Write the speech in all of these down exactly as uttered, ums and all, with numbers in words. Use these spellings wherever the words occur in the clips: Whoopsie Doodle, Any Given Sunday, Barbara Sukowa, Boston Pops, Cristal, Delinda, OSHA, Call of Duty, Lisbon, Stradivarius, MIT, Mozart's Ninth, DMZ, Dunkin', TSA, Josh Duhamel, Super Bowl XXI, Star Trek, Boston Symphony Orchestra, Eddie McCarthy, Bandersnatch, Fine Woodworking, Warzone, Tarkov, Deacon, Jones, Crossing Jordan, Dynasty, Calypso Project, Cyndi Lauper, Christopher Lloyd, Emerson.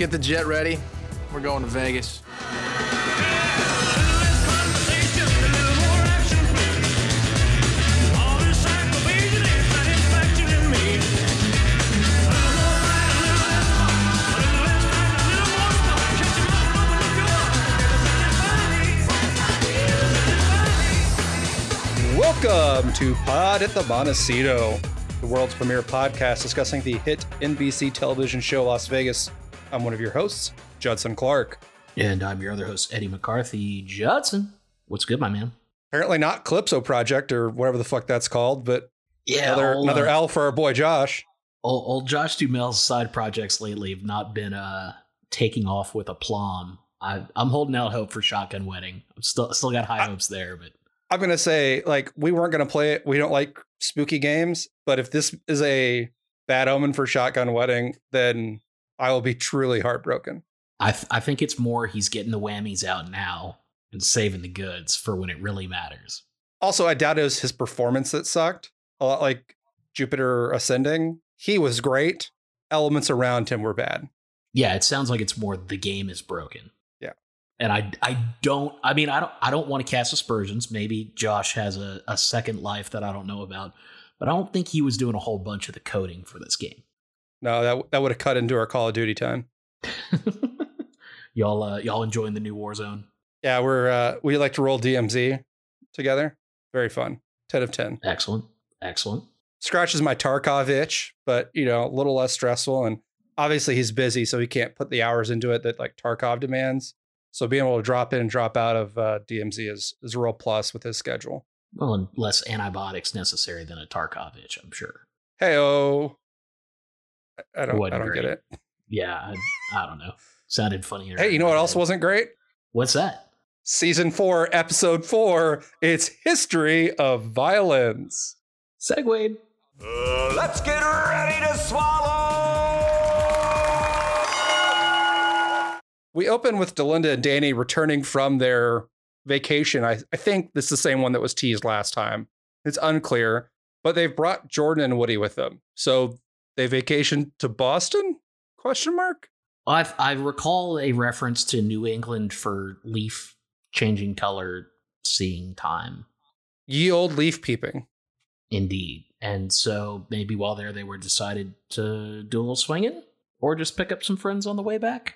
Get the jet ready. We're going to Vegas. Welcome to Pod at the Montecito, the world's premier podcast discussing the hit N B C television show Las Vegas. I'm one of your hosts, Judson Clark. And I'm your other host, Eddie McCarthy. Judson, what's good, my man? Apparently not Calypso Project or whatever the fuck that's called, but yeah, another, old, another uh, L for our boy Josh. Old, old Josh Duhamel's side projects lately have not been uh, taking off with aplomb. I, I'm holding out hope for Shotgun Wedding. I'm still still got high I, hopes there, but... I'm going to say, like, we weren't going to play it. We don't like spooky games, but if this is a bad omen for Shotgun Wedding, then I will be truly heartbroken. I th- I think it's more he's getting the whammies out now and saving the goods for when it really matters. Also, I doubt it was his performance that sucked. A lot like Jupiter Ascending. He was great. Elements around him were bad. Yeah, it sounds like it's more the game is broken. And I, I don't, I mean, I don't, I don't want to cast aspersions. Maybe Josh has a, a second life that I don't know about, but I don't think he was doing a whole bunch of the coding for this game. No, that that would have cut into our Call of Duty time. y'all, uh, y'all enjoying the new Warzone? Yeah, we're uh, we like to roll D M Z together. Very fun. ten of ten. Excellent, excellent. Scratches my Tarkov itch, but you know, a little less stressful. And obviously, he's busy, so he can't put the hours into it that like Tarkov demands. So being able to drop in and drop out of uh, D M Z is, is a real plus with his schedule. Well, and less antibiotics necessary than a Tarkov itch, I'm sure. Hey-oh. I don't, I don't get it. Yeah, I, I don't know. Sounded funny. Hey, you know what else wasn't great? What's that? Season four, episode four. It's History of Violence. Segwayed. Uh, let's get ready to swallow. We open with Delinda and Danny returning from their vacation. I, I think this is the same one that was teased last time. It's unclear, but they've brought Jordan and Woody with them. So they vacationed to Boston? Question mark? I I recall a reference to New England for leaf changing color, seeing time. Ye old leaf peeping. Indeed. And so maybe while there, they were decided to do a little swinging or just pick up some friends on the way back.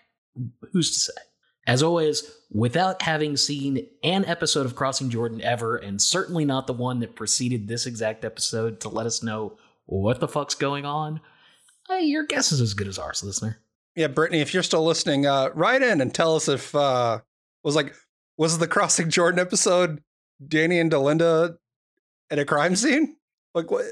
Who's to say? As always, without having seen an episode of Crossing Jordan ever, and certainly not the one that preceded this exact episode to let us know what the fuck's going on, hey, your guess is as good as ours, listener. Yeah, Brittany, if you're still listening, uh, write in and tell us if uh, was like was the Crossing Jordan episode Danny and Delinda at a crime scene? Like, what?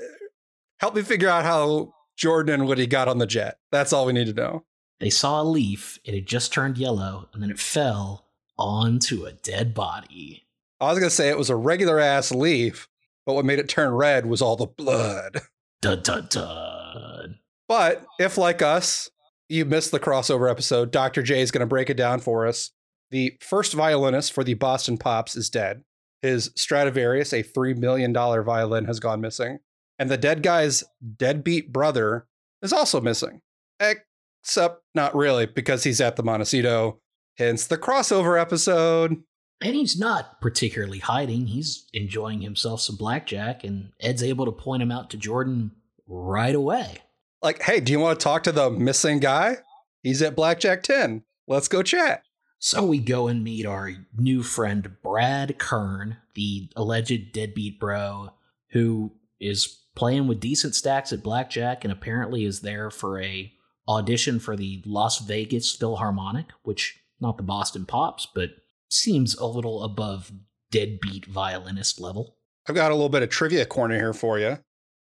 Help me figure out how Jordan and Woody got on the jet. That's all we need to know. They saw a leaf, it had just turned yellow, and then it fell onto a dead body. I was going to say it was a regular-ass leaf, but what made it turn red was all the blood. Dun-dun-dun. But if, like us, you missed the crossover episode, Doctor J is going to break it down for us. The first violinist for the Boston Pops is dead. His Stradivarius, a three million dollars violin, has gone missing. And the dead guy's deadbeat brother is also missing. Heck. Except not really, because he's at the Montecito, hence the crossover episode. And he's not particularly hiding. He's enjoying himself some blackjack, and Ed's able to point him out to Jordan right away. Like, hey, do you want to talk to the missing guy? He's at Blackjack ten. Let's go chat. So we go and meet our new friend, Brad Kern, the alleged deadbeat bro, who is playing with decent stacks at blackjack and apparently is there for a audition for the Las Vegas Philharmonic, which not the Boston Pops, but seems a little above deadbeat violinist level. I've got a little bit of trivia corner here for you.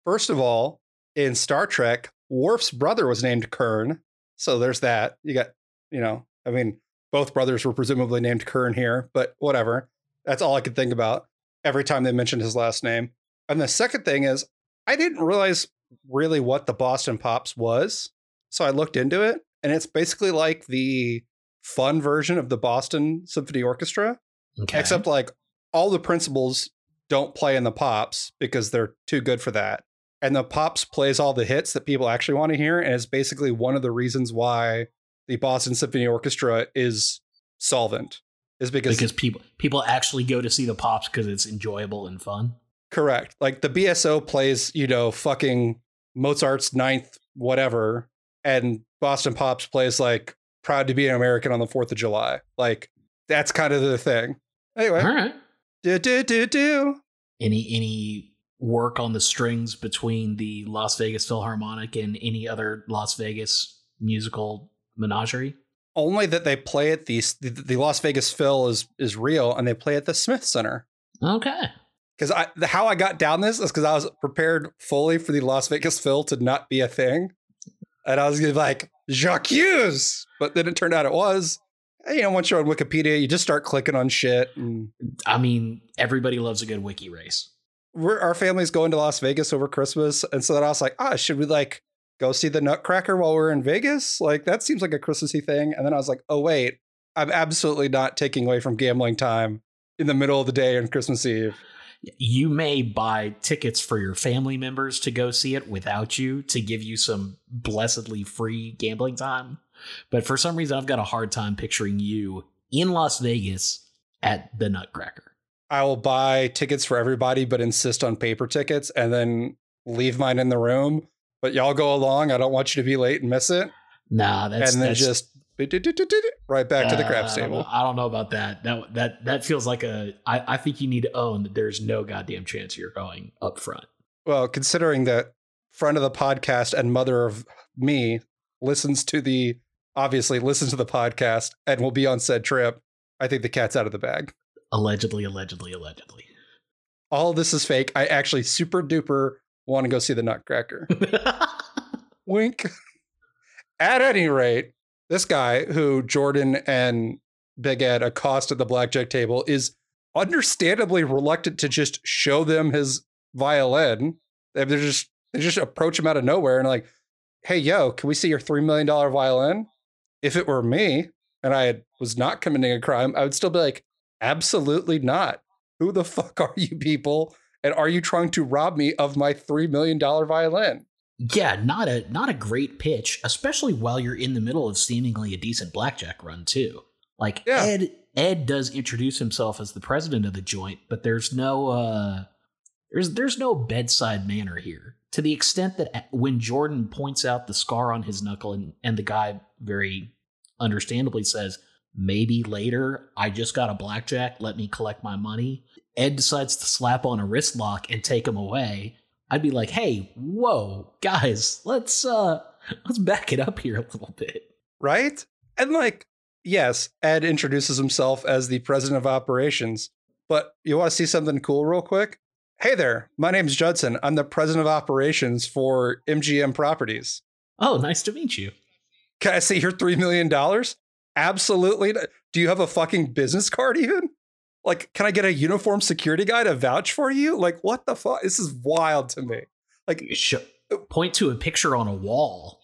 First of all, in Star Trek, Worf's brother was named Kurn. So there's that. You got, you know, I mean, both brothers were presumably named Kurn here, but whatever. That's all I could think about every time they mentioned his last name. And the second thing is, I didn't realize really what the Boston Pops was. So I looked into it, and it's basically like the fun version of the Boston Symphony Orchestra, okay. Except like all the principals don't play in the Pops because they're too good for that. And the Pops plays all the hits that people actually want to hear. And it's basically one of the reasons why the Boston Symphony Orchestra is solvent is because because people people actually go to see the Pops because it's enjoyable and fun. Correct. Like the B S O plays, you know, fucking Mozart's Ninth, whatever. And Boston Pops plays like Proud to Be an American on the fourth of July. Like that's kind of the thing. Anyway. All right. Do, do, do, do. Any, any work on the strings between the Las Vegas Philharmonic and any other Las Vegas musical menagerie? Only that they play at the, the, the Las Vegas Phil is, is real, and they play at the Smith Center. Okay. Because I the, how I got down this is because I was prepared fully for the Las Vegas Phil to not be a thing. And I was gonna be like, Jacques Hughes! But then it turned out it was. You know, once you're on Wikipedia, you just start clicking on shit. And I mean, everybody loves a good wiki race. We're, our family's going to Las Vegas over Christmas. And so then I was like, ah, should we like go see the Nutcracker while we're in Vegas? Like, that seems like a Christmassy thing. And then I was like, oh, wait, I'm absolutely not taking away from gambling time in the middle of the day on Christmas Eve. You may buy tickets for your family members to go see it without you to give you some blessedly free gambling time. But for some reason, I've got a hard time picturing you in Las Vegas at the Nutcracker. I will buy tickets for everybody, but insist on paper tickets and then leave mine in the room. But y'all go along. I don't want you to be late and miss it. Nah, that's and then that's, just right back uh, to the craps table. I don't know about that. That that that feels like a. I, I think you need to own that. There's no goddamn chance you're going up front. Well, considering that friend of the podcast and mother of me listens to the. Obviously, listen to the podcast and we'll be on said trip. I think the cat's out of the bag. Allegedly, allegedly, allegedly. All this is fake. I actually super duper want to go see the Nutcracker. Wink. At any rate, this guy who Jordan and Big Ed accost at the blackjack table is understandably reluctant to just show them his violin. They just, they just approach him out of nowhere and like, hey, yo, can we see your three million dollars violin? If it were me and I had, was not committing a crime, I would still be like, absolutely not. Who the fuck are you people? And are you trying to rob me of my three million dollars violin? Yeah, not a not a great pitch, especially while you're in the middle of seemingly a decent blackjack run, too. Like yeah. Ed, Ed does introduce himself as the president of the joint, but there's no uh, there's there's no bedside manner here. To the extent that when Jordan points out the scar on his knuckle and, and the guy very understandably says, maybe later, I just got a blackjack, let me collect my money. Ed decides to slap on a wrist lock and take him away. I'd be like, hey, whoa, guys, let's uh, let's back it up here a little bit. Right? And like, yes, Ed introduces himself as the president of operations, but you want to see something cool real quick? Hey there, my name's Judson. I'm the president of operations for M G M Properties. Oh, nice to meet you. Can I see your three million dollars? Absolutely. Do you have a fucking business card even? Like, can I get a uniformed security guy to vouch for you? Like, what the fuck? This is wild to me. Like, Sh- point to a picture on a wall.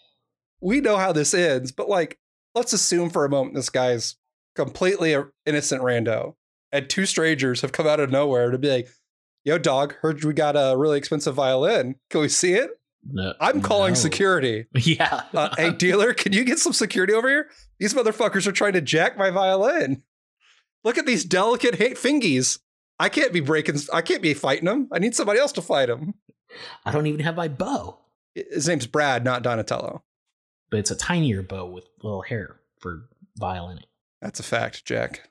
We know how this ends, but like, let's assume for a moment this guy's completely an innocent rando and two strangers have come out of nowhere to be like, yo, dog, heard we got a really expensive violin. Can we see it? No, I'm calling no. security. Yeah. uh, hey, dealer, can you get some security over here? These motherfuckers are trying to jack my violin. Look at these delicate hate fingies. I can't be breaking. I can't be fighting them. I need somebody else to fight them. I don't even have my bow. His name's Brad, not Donatello. But it's a tinier bow with little hair for violining. That's a fact, Jack.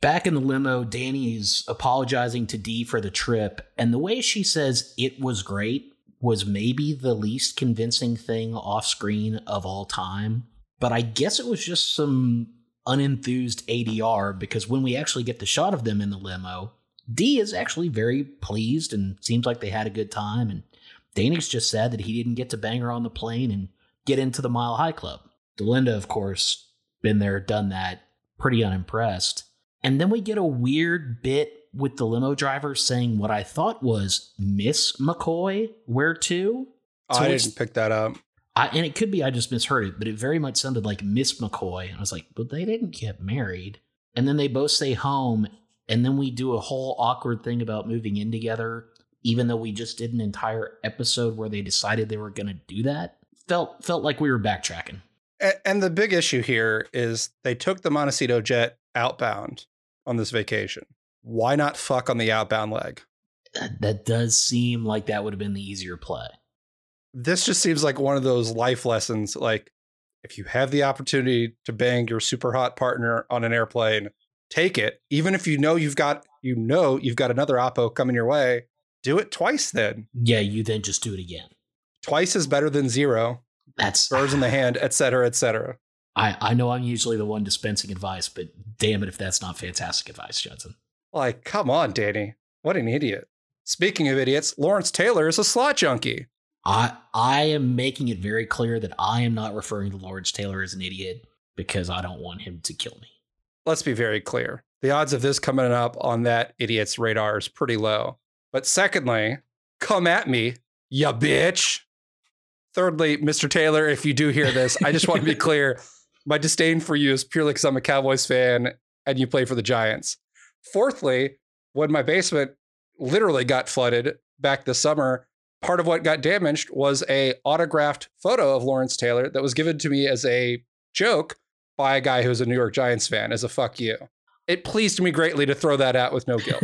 Back in the limo, Danny's apologizing to Dee for the trip, and the way she says it was great was maybe the least convincing thing off screen of all time. But I guess it was just some unenthused A D R, because when we actually get the shot of them in the limo, Dee is actually very pleased and seems like they had a good time, and Danny's just sad that he didn't get to bang her on the plane and get into the Mile High Club. Delinda, of course, been there, done that, pretty unimpressed. And then we get a weird bit with the limo driver saying what I thought was Miss McCoy, where to? So I didn't pick that up. I, and it could be I just misheard it, but it very much sounded like Miss McCoy. And I was like, but they didn't get married. And then they both say home. And then we do a whole awkward thing about moving in together. even though we just did an entire episode where they decided they were going to do that, felt felt like we were backtracking. And the big issue here is they took the Montecito jet outbound on this vacation. Why not fuck on the outbound leg? That, that does seem like that would have been the easier play. This just seems like one of those life lessons. Like, if you have the opportunity to bang your super hot partner on an airplane, take it. Even if you know you've got, you know, you've got another oppo coming your way. Do it twice then. Yeah, you then just do it again. Twice is better than zero. That's birds in the hand, et cetera, et cetera. I, I know I'm usually the one dispensing advice, but damn it if that's not fantastic advice, Judson. Like, come on, Danny. What an idiot. Speaking of idiots, Lawrence Taylor is a slot junkie. I I am making it very clear that I am not referring to Lawrence Taylor as an idiot because I don't want him to kill me. Let's be very clear. The odds of this coming up on that idiot's radar is pretty low. But secondly, come at me, ya bitch. Thirdly, Mister Taylor, if you do hear this, I just want to be clear. My disdain for you is purely because I'm a Cowboys fan and you play for the Giants. Fourthly, when my basement literally got flooded back this summer, part of what got damaged was a autographed photo of Lawrence Taylor that was given to me as a joke by a guy who's a New York Giants fan as a fuck you. It pleased me greatly to throw that out with no guilt.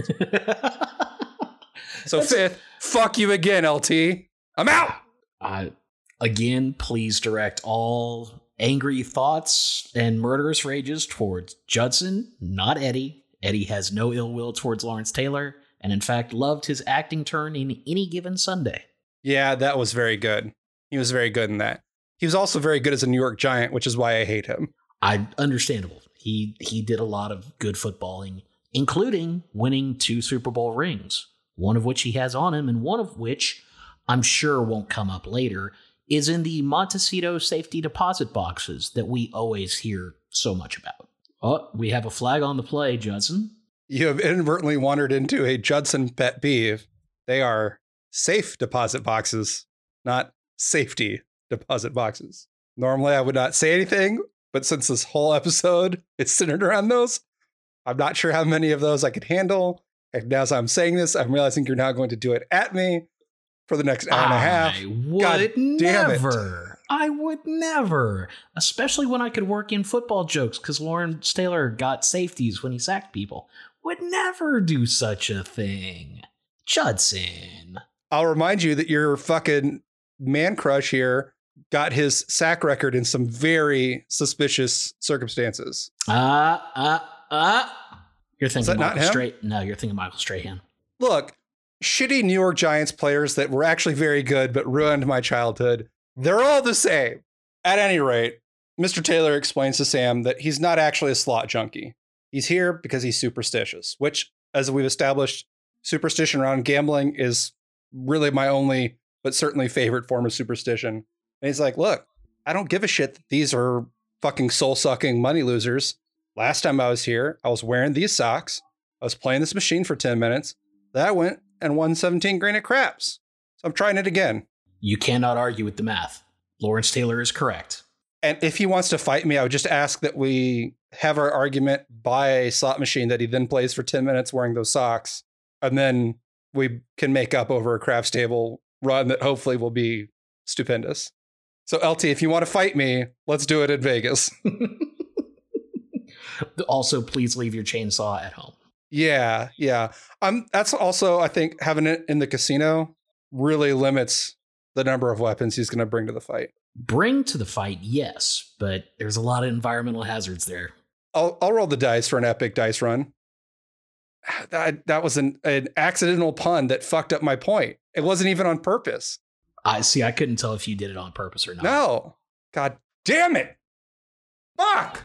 So fifth, fuck you again, L T. I'm out. I, again, please direct all angry thoughts and murderous rages towards Judson, not Eddie. Eddie has no ill will towards Lawrence Taylor, and in fact loved his acting turn in Any Given Sunday. Yeah, that was very good. He was very good in that. He was also very good as a New York Giant, which is why I hate him. I understandable. He he did a lot of good footballing, including winning two Super Bowl rings. One of which he has on him, and one of which I'm sure won't come up later, is in the Montecito safety deposit boxes that we always hear so much about. Oh, we have a flag on the play, Judson. You have inadvertently wandered into a Judson pet peeve. They are safe deposit boxes, not safety deposit boxes. Normally I would not say anything, but since this whole episode is centered around those, I'm not sure how many of those I could handle. And as I'm saying this, I'm realizing you're now going to do it at me for the next hour and a half. I would God never. I would never. Especially when I could work in football jokes because Lawrence Taylor got safeties when he sacked people. Would never do such a thing. Judson. I'll remind you that your fucking man crush here got his sack record in some very suspicious circumstances. Ah, uh, ah, uh, ah. Uh. You're thinking Michael Strahan? No, you're thinking Michael Strahan. Look, shitty New York Giants players that were actually very good but ruined my childhood. They're all the same. At any rate, Mister Taylor explains to Sam that he's not actually a slot junkie. He's here because he's superstitious, which, as we've established, superstition around gambling is really my only but certainly favorite form of superstition. And he's like, look, I don't give a shit that these are fucking soul-sucking money losers. Last time I was here, I was wearing these socks. I was playing this machine for ten minutes. Then I went and won seventeen grand at craps. So I'm trying it again. You cannot argue with the math. Lawrence Taylor is correct. And if he wants to fight me, I would just ask that we have our argument by a slot machine that he then plays for ten minutes wearing those socks. And then we can make up over a craps table run that hopefully will be stupendous. So L T, if you want to fight me, let's do it in Vegas. Also, please leave your chainsaw at home. Yeah, yeah. Um, that's also, I think, having it in the casino really limits the number of weapons he's going to bring to the fight. Bring to the fight, yes, but there's a lot of environmental hazards there. I'll, I'll roll the dice for an epic dice run. That, that was an, an accidental pun that fucked up my point. It wasn't even on purpose. I see. I couldn't tell if you did it on purpose or not. No. God damn it. Fuck.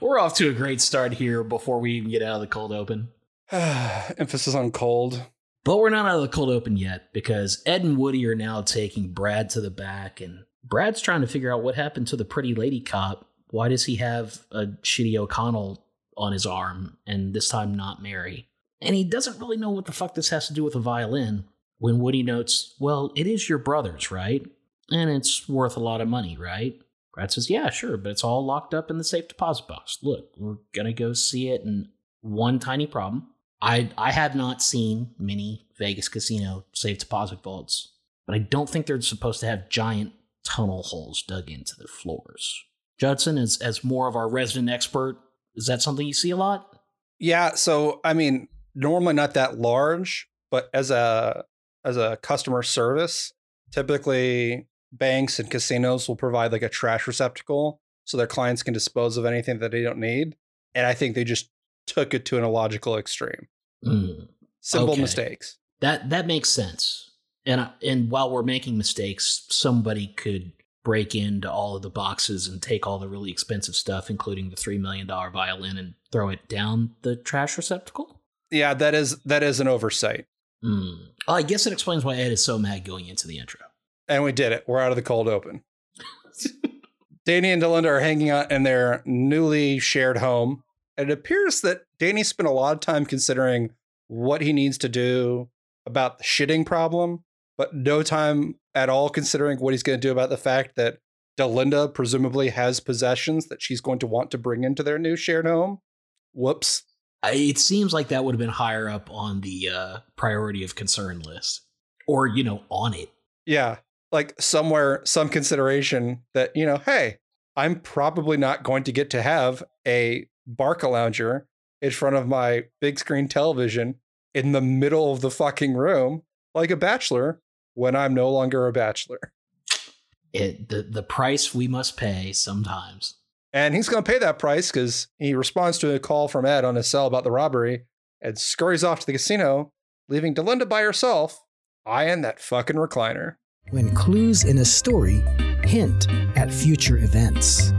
We're off to a great start here before we even get out of the cold open. Emphasis on cold. But we're not out of the cold open yet because Ed and Woody are now taking Brad to the back, and Brad's trying to figure out what happened to the pretty lady cop. Why does he have a shitty O'Connell on his arm and this time not Mary? And he doesn't really know what the fuck this has to do with a violin when Woody notes, well, it is your brother's, right? And it's worth a lot of money, right? Brad says, yeah, sure, but it's all locked up in the safe deposit box. Look, we're going to go see it in one tiny problem. I I have not seen many Vegas casino safe deposit vaults, but I don't think they're supposed to have giant tunnel holes dug into their floors. Judson, as, as more of our resident expert, is that something you see a lot? Yeah, so, I mean, normally not that large, but as a as a customer service, typically banks and casinos will provide like a trash receptacle so their clients can dispose of anything that they don't need. And I think they just took it to an illogical extreme. Mm, Simple okay. mistakes. That that makes sense. And and while we're making mistakes, somebody could break into all of the boxes and take all the really expensive stuff, including the three million dollars violin, and throw it down the trash receptacle? Yeah, that is that is an oversight. Mm. Oh, I guess it explains why Ed is so mad going into the intro. And we did it. We're out of the cold open. Danny and Delinda are hanging out in their newly shared home. It appears that Danny spent a lot of time considering what he needs to do about the shitting problem, but no time at all considering what he's going to do about the fact that Delinda presumably has possessions that she's going to want to bring into their new shared home. Whoops. It seems like that would have been higher up on the uh, priority of concern list, or, you know, on it. Yeah. Like somewhere, some consideration that, you know, hey, I'm probably not going to get to have a Barca lounger in front of my big screen television in the middle of the fucking room like a bachelor when I'm no longer a bachelor. It, the, the price we must pay sometimes. And he's going to pay that price because he responds to a call from Ed on his cell about the robbery and scurries off to the casino, leaving Delinda by herself, eyeing that fucking recliner. When clues in a story hint at future events.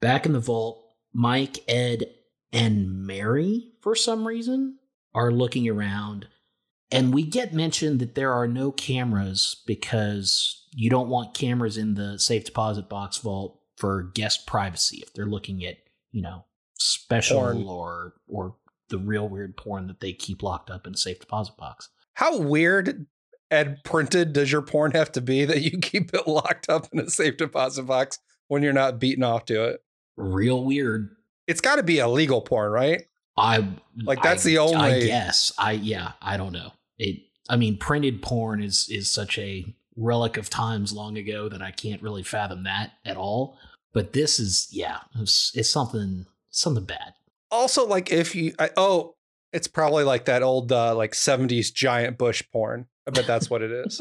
Back in the vault, Mike, Ed, and Mary, for some reason, are looking around. And we get mentioned that there are no cameras because you don't want cameras in the safe deposit box vault for guest privacy if they're looking at, you know, special porn. or or the real weird porn that they keep locked up in a safe deposit box. How weird and printed does your porn have to be that you keep it locked up in a safe deposit box when you're not beating off to it? Real weird. It's got to be illegal porn, right? I like that's I, the only. I guess. I yeah. I don't know. It. I mean, printed porn is is such a relic of times long ago that I can't really fathom that at all. But this is yeah. It's, it's something something bad. Also, like if you I, oh, it's probably like that old uh, like seventies giant bush porn. I bet that's what it is.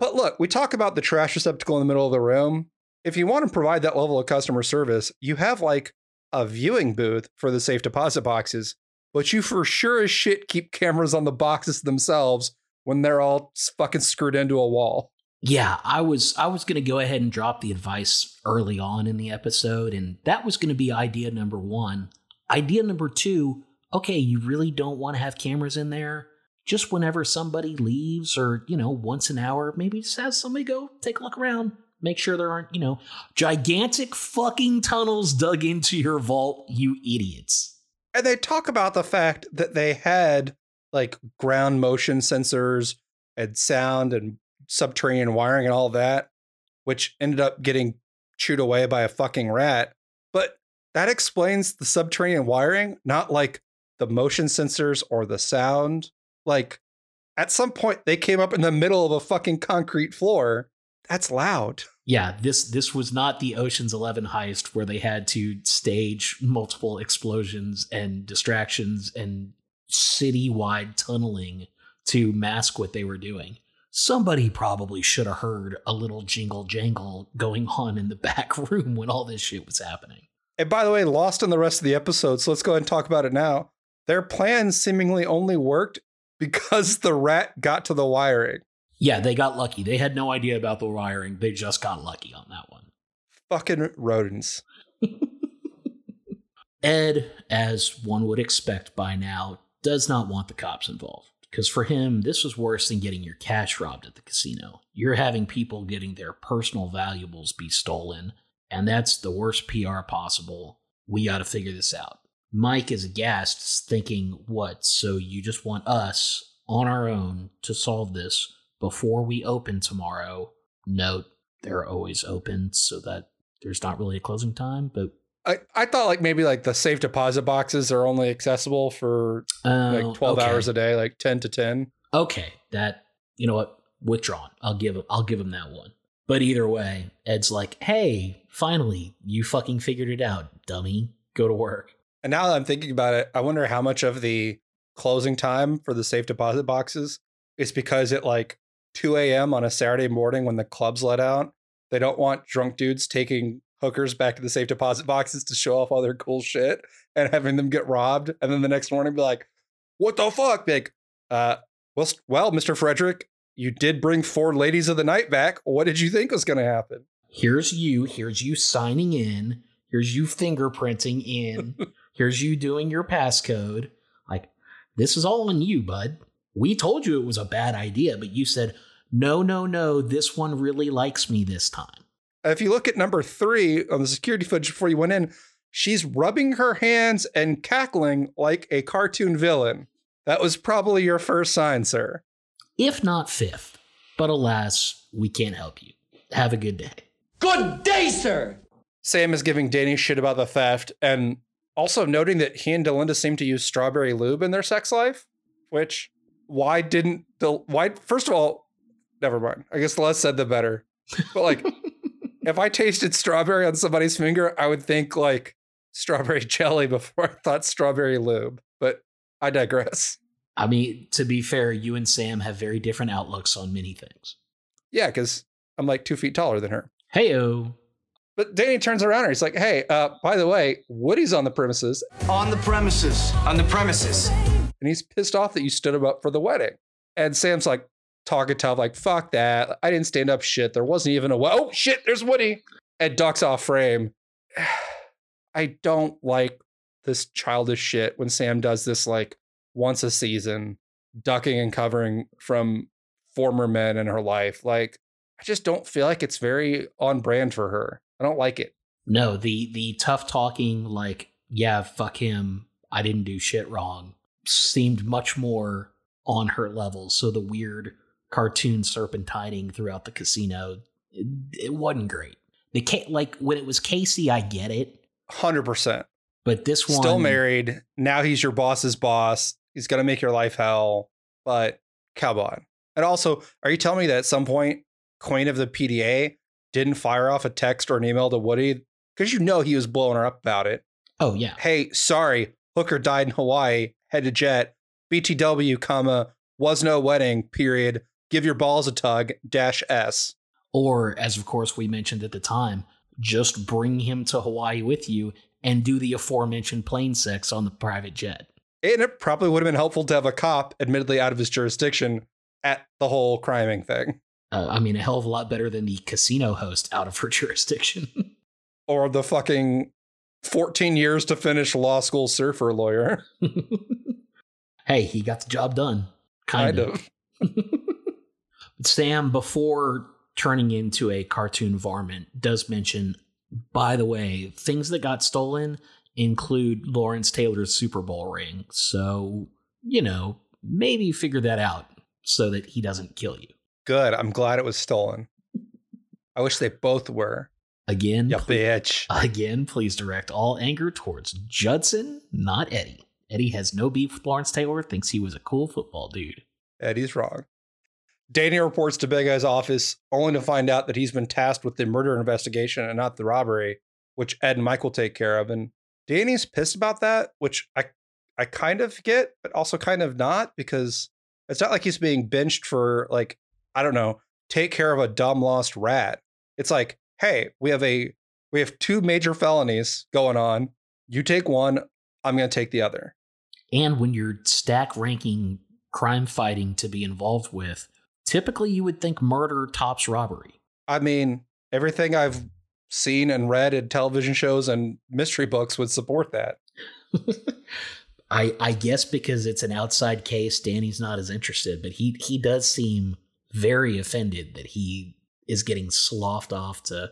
But look, we talk about the trash receptacle in the middle of the room. If you want to provide that level of customer service, you have like a viewing booth for the safe deposit boxes, but you for sure as shit keep cameras on the boxes themselves when they're all fucking screwed into a wall. Yeah, I was I was going to go ahead and drop the advice early on in the episode, and that was going to be idea number one. Idea number two, okay, you really don't want to have cameras in there? Just whenever somebody leaves or, you know, once an hour, maybe just have somebody go take a look around. Make sure there aren't, you know, gigantic fucking tunnels dug into your vault, you idiots. And they talk about the fact that they had like ground motion sensors and sound and subterranean wiring and all that, which ended up getting chewed away by a fucking rat. But that explains the subterranean wiring, not like the motion sensors or the sound. Like at some point they came up in the middle of a fucking concrete floor. That's loud. Yeah, this this was not the Ocean's Eleven heist where they had to stage multiple explosions and distractions and city-wide tunneling to mask what they were doing. Somebody probably should have heard a little jingle jangle going on in the back room when all this shit was happening. And by the way, lost in the rest of the episode, so let's go ahead and talk about it now. Their plan seemingly only worked because the rat got to the wiring. Yeah, they got lucky. They had no idea about the wiring. They just got lucky on that one. Fucking rodents. Ed, as one would expect by now, does not want the cops involved. Because for him, this was worse than getting your cash robbed at the casino. You're having people getting their personal valuables be stolen, and that's the worst P R possible. We got to figure this out. Mike is aghast, thinking, what, so you just want us on our own to solve this? Before we open tomorrow, note, they're always open so that there's not really a closing time, but I, I thought like maybe like the safe deposit boxes are only accessible for uh, like twelve okay. hours a day, like ten to ten. Okay. That, you know what? Withdrawn. I'll give I'll give him that one. But either way, Ed's like, hey, finally, you fucking figured it out, dummy. Go to work. And now that I'm thinking about it, I wonder how much of the closing time for the safe deposit boxes is because at like two a.m. on a Saturday morning when the clubs let out, they don't want drunk dudes taking hookers back to the safe deposit boxes to show off all their cool shit and having them get robbed. And then the next morning be like, what the fuck? Be like, uh, well, well, Mister Frederick, you did bring four ladies of the night back. What did you think was going to happen? Here's you. Here's you signing in. Here's you fingerprinting in. Here's you doing your passcode. Like, this is all on you, bud. We told you it was a bad idea, but you said, no, no, no, this one really likes me this time. If you look at number three on the security footage before you went in, she's rubbing her hands and cackling like a cartoon villain. That was probably your first sign, sir. If not fifth. But alas, we can't help you. Have a good day. Good day, sir! Sam is giving Danny shit about the theft and also noting that he and Delinda seem to use strawberry lube in their sex life, which... Why didn't the why? First of all, never mind. I guess the less said, the better. But like, if I tasted strawberry on somebody's finger, I would think like strawberry jelly before I thought strawberry lube. But I digress. I mean, to be fair, you and Sam have very different outlooks on many things. Yeah, because I'm like two feet taller than her. Hey-o. But Danny turns around and he's like, hey, uh, by the way, Woody's on the premises. On the premises. On the premises. And he's pissed off that you stood him up for the wedding. And Sam's like, talking tough, like, fuck that. I didn't stand up shit. There wasn't even a, we- oh shit, there's Woody. And ducks off frame. I don't like this childish shit when Sam does this like once a season, ducking and covering from former men in her life. Like, I just don't feel like it's very on brand for her. I don't like it. No, the the tough talking, like, yeah, fuck him. I didn't do shit wrong. Seemed much more on her level. So the weird cartoon serpentining throughout the casino, it, it wasn't great. The like when it was Casey, I get it, one hundred percent. But this one, still married. Now he's your boss's boss. He's gonna make your life hell. But come on. And also, are you telling me that at some point, Queen of the P D A didn't fire off a text or an email to Woody? Because you know he was blowing her up about it. Oh yeah. Hey, sorry, Hooker died in Hawaii. Head to jet, B T W, comma, was no wedding, period, give your balls a tug, dash S. Or, as of course we mentioned at the time, just bring him to Hawaii with you and do the aforementioned plane sex on the private jet. And it probably would have been helpful to have a cop, admittedly out of his jurisdiction, at the whole criming thing. Uh, I mean, a hell of a lot better than the casino host out of her jurisdiction. Or the fucking... fourteen years to finish law school surfer lawyer. Hey, he got the job done. Kind, kind of. of. But Sam, before turning into a cartoon varmint, does mention, by the way, things that got stolen include Lawrence Taylor's Super Bowl ring. So, you know, maybe figure that out so that he doesn't kill you. Good. I'm glad it was stolen. I wish they both were. Again, yeah, please, bitch. Again, please direct all anger towards Judson, not Eddie. Eddie has no beef with Lawrence Taylor, thinks he was a cool football dude. Eddie's wrong. Danny reports to Big Guy's office, only to find out that he's been tasked with the murder investigation and not the robbery, which Ed and Michael take care of. And Danny's pissed about that, which I, I kind of get, but also kind of not, because it's not like he's being benched for, like, I don't know, take care of a dumb lost rat. It's like, hey, we have a we have two major felonies going on. You take one. I'm going to take the other. And when you're stack ranking crime fighting to be involved with, typically you would think murder tops robbery. I mean, everything I've seen and read in television shows and mystery books would support that. I I guess because it's an outside case, Danny's not as interested, but he he does seem very offended that he is getting sloughed off to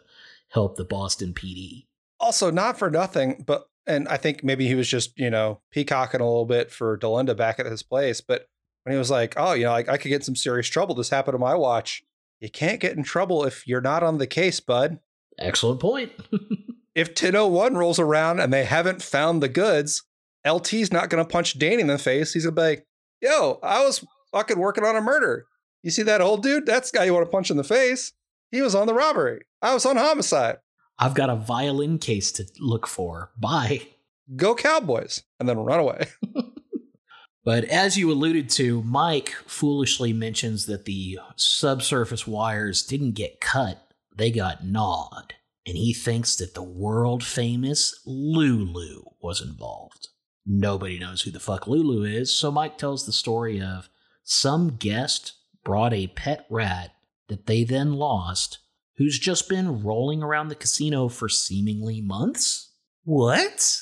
help the Boston P D. Also, not for nothing, but, and I think maybe he was just, you know, peacocking a little bit for Delinda back at his place. But when he was like, oh, you know, I, I could get some serious trouble. This happened on my watch. You can't get in trouble if you're not on the case, bud. Excellent point. if ten oh one rolls around and they haven't found the goods, L T's not going to punch Danny in the face. He's going to be like, yo, I was fucking working on a murder. You see that old dude? That's the guy you want to punch in the face. He was on the robbery. I was on homicide. I've got a violin case to look for. Bye. Go Cowboys. And then run away. But as you alluded to, Mike foolishly mentions that the subsurface wires didn't get cut. They got gnawed. And he thinks that the world-famous Lulu was involved. Nobody knows who the fuck Lulu is, so Mike tells the story of some guest brought a pet rat that they then lost, who's just been rolling around the casino for seemingly months? What?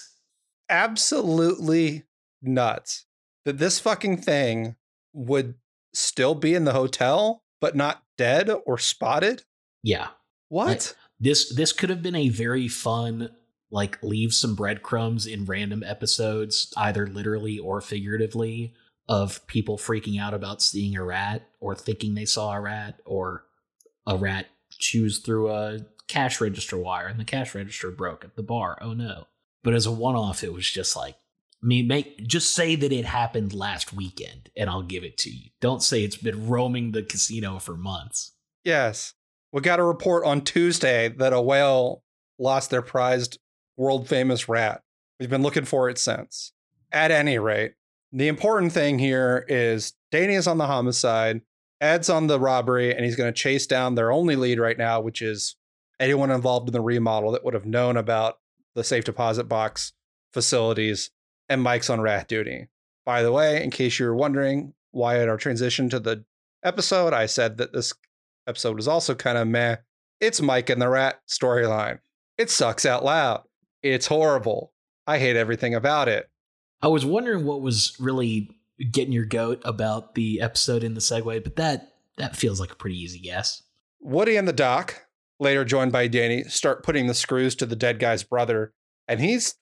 Absolutely nuts. That this fucking thing would still be in the hotel, but not dead or spotted? Yeah. What? Like, This this could have been a very fun, like, leave some breadcrumbs in random episodes, either literally or figuratively, of people freaking out about seeing a rat or thinking they saw a rat, or a rat chews through a cash register wire and the cash register broke at the bar. Oh, no. But as a one-off, it was just like, I mean, make, just say that it happened last weekend and I'll give it to you. Don't say it's been roaming the casino for months. Yes. We got a report on Tuesday that a whale lost their prized world-famous rat. We've been looking for it since. At any rate, the important thing here is Danny is on the homicide, Ed's on the robbery, and he's going to chase down their only lead right now, which is anyone involved in the remodel that would have known about the safe deposit box facilities, and Mike's on rat duty. By the way, in case you were wondering why at our transition to the episode, I said that this episode was also kind of meh. It's Mike and the rat storyline. It sucks out loud. It's horrible. I hate everything about it. I was wondering what was really getting your goat about the episode in the segue, but that that feels like a pretty easy guess. Woody and the doc, later joined by Danny, start putting the screws to the dead guy's brother, and he's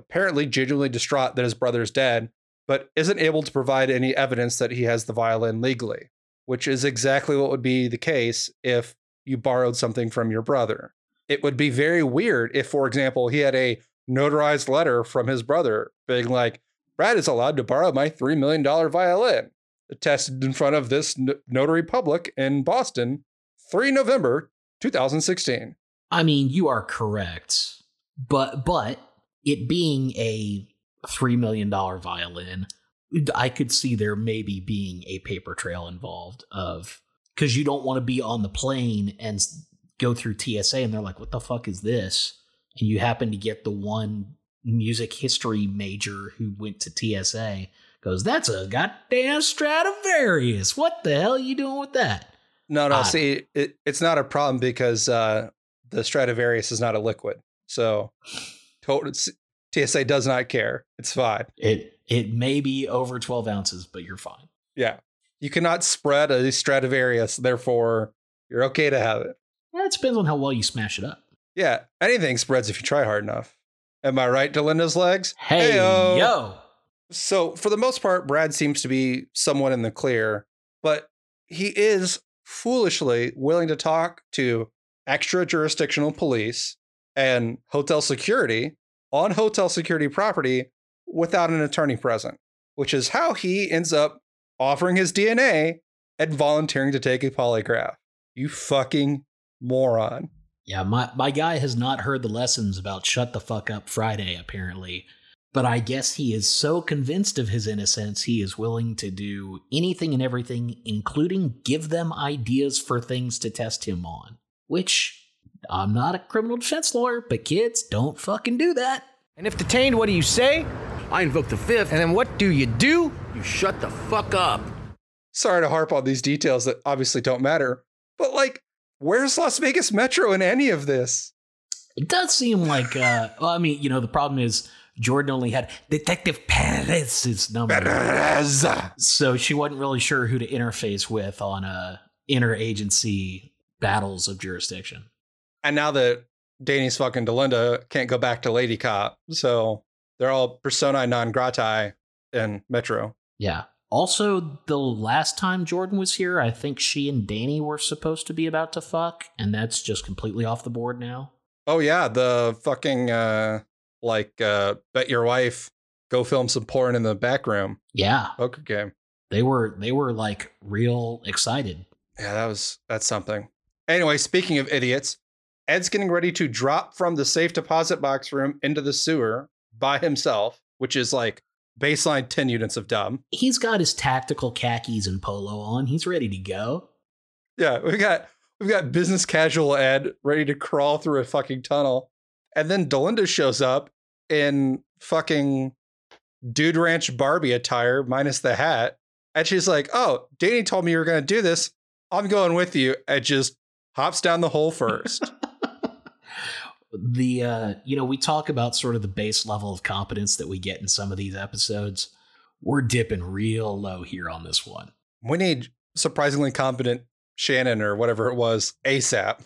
apparently genuinely distraught that his brother's dead, but isn't able to provide any evidence that he has the violin legally. Which is exactly what would be the case if you borrowed something from your brother. It would be very weird if, for example, he had a notarized letter from his brother being like, Brad is allowed to borrow my three million dollars violin, attested in front of this notary public in Boston, the third of November, twenty sixteen. I mean, you are correct, but but it being a three million dollars violin, I could see there maybe being a paper trail involved of, because you don't want to be on the plane and go through T S A and they're like, what the fuck is this? And you happen to get the one music history major who went to T S A goes, that's a goddamn Stradivarius. What the hell are you doing with that? No, no. I, see, it, it's not a problem because uh, the Stradivarius is not a liquid. So T S A does not care. It's fine. It It may be over twelve ounces, but you're fine. Yeah. You cannot spread a Stradivarius. Therefore, you're okay to have it. Yeah, it depends on how well you smash it up. Yeah. Anything spreads if you try hard enough. Am I right, Delinda's legs? Hey, Hey-o. yo. So for the most part, Brad seems to be somewhat in the clear, but he is foolishly willing to talk to extra jurisdictional police and hotel security on hotel security property without an attorney present, which is how he ends up offering his D N A and volunteering to take a polygraph. You fucking moron. Yeah, my, my guy has not heard the lessons about shut the fuck up Friday, apparently. But I guess he is so convinced of his innocence, he is willing to do anything and everything, including give them ideas for things to test him on. Which, I'm not a criminal defense lawyer, but kids, don't fucking do that. And if detained, what do you say? I invoke the fifth. And then what do you do? You shut the fuck up. Sorry to harp on these details that obviously don't matter, but like, where's Las Vegas Metro in any of this? It does seem like, uh, well, I mean, you know, the problem is Jordan only had Detective Perez's number. Perez. So she wasn't really sure who to interface with on uh, interagency battles of jurisdiction. And now that Danny's fucking Delinda can't go back to Lady Cop. So they're all personae non gratae in Metro. Yeah. Also, the last time Jordan was here, I think she and Danny were supposed to be about to fuck. And that's just completely off the board now. Oh yeah, the fucking uh, like uh, bet your wife go film some porn in the back room. Yeah, poker game. They were they were like real excited. Yeah, that was that's something. Anyway, speaking of idiots, Ed's getting ready to drop from the safe deposit box room into the sewer by himself, which is like baseline ten units of dumb. He's got his tactical khakis and polo on. He's ready to go. Yeah, we got we've got business casual Ed ready to crawl through a fucking tunnel. And then Delinda shows up in fucking Dude Ranch Barbie attire minus the hat. And she's like, oh, Danny told me you were going to do this. I'm going with you. And just hops down the hole first. The, uh, you know, we talk about sort of the base level of competence that we get in some of these episodes. We're dipping real low here on this one. We need surprisingly competent Shannon or whatever it was ASAP.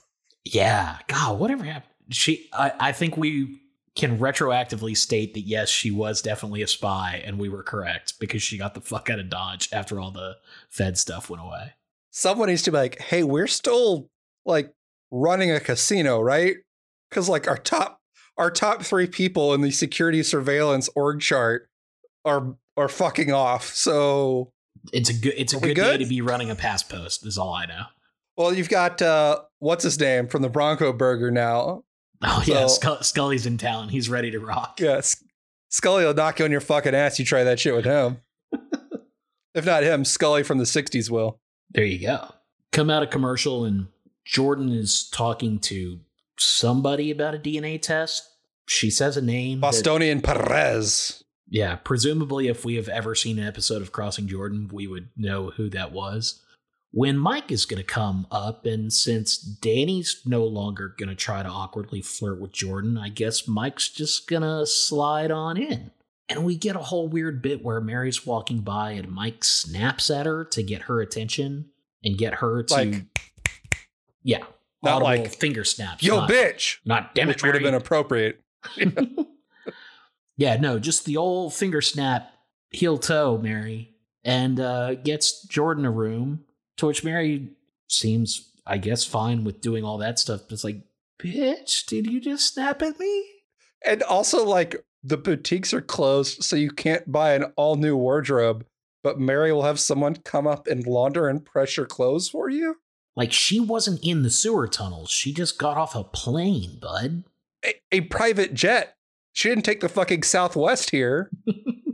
Yeah. God, whatever happened. She, I, I think we can retroactively state that, yes, she was definitely a spy and we were correct because she got the fuck out of Dodge after all the Fed stuff went away. Someone needs to be like, hey, we're still like running a casino, right? Because like our top our top three people in the security surveillance org chart are are fucking off. So it's a good it's a good, good day to be running a pass post is all I know. Well, you've got uh, what's his name from the Bronco Burger now. Oh, so, yeah. Sc- Scully's in town. He's ready to rock. Yeah, Sc- Scully will knock you on your fucking ass. You try that shit with him. If not him, Scully from the sixties will. There you go. Come out of commercial and Jordan is talking to somebody about a D N A test. She says a name. Bostonian that, Perez. Yeah. Presumably, if we have ever seen an episode of Crossing Jordan, we would know who that was. When Mike is going to come up, and since Danny's no longer going to try to awkwardly flirt with Jordan, I guess Mike's just going to slide on in. And we get a whole weird bit where Mary's walking by and Mike snaps at her to get her attention and get her to, like, yeah, not like finger snaps. Yo, not, bitch. Not damn it, which Mary. Would have been appropriate. Yeah. Yeah, no, just the old finger snap, heel toe, Mary, and uh, gets Jordan a room, to which Mary seems, I guess, fine with doing all that stuff. But it's like, bitch, did you just snap at me? And also, like, the boutiques are closed, so you can't buy an all-new wardrobe, but Mary will have someone come up and launder and pressure clothes for you? Like, she wasn't in the sewer tunnels. She just got off a plane, bud. A, a private jet. She didn't take the fucking Southwest here.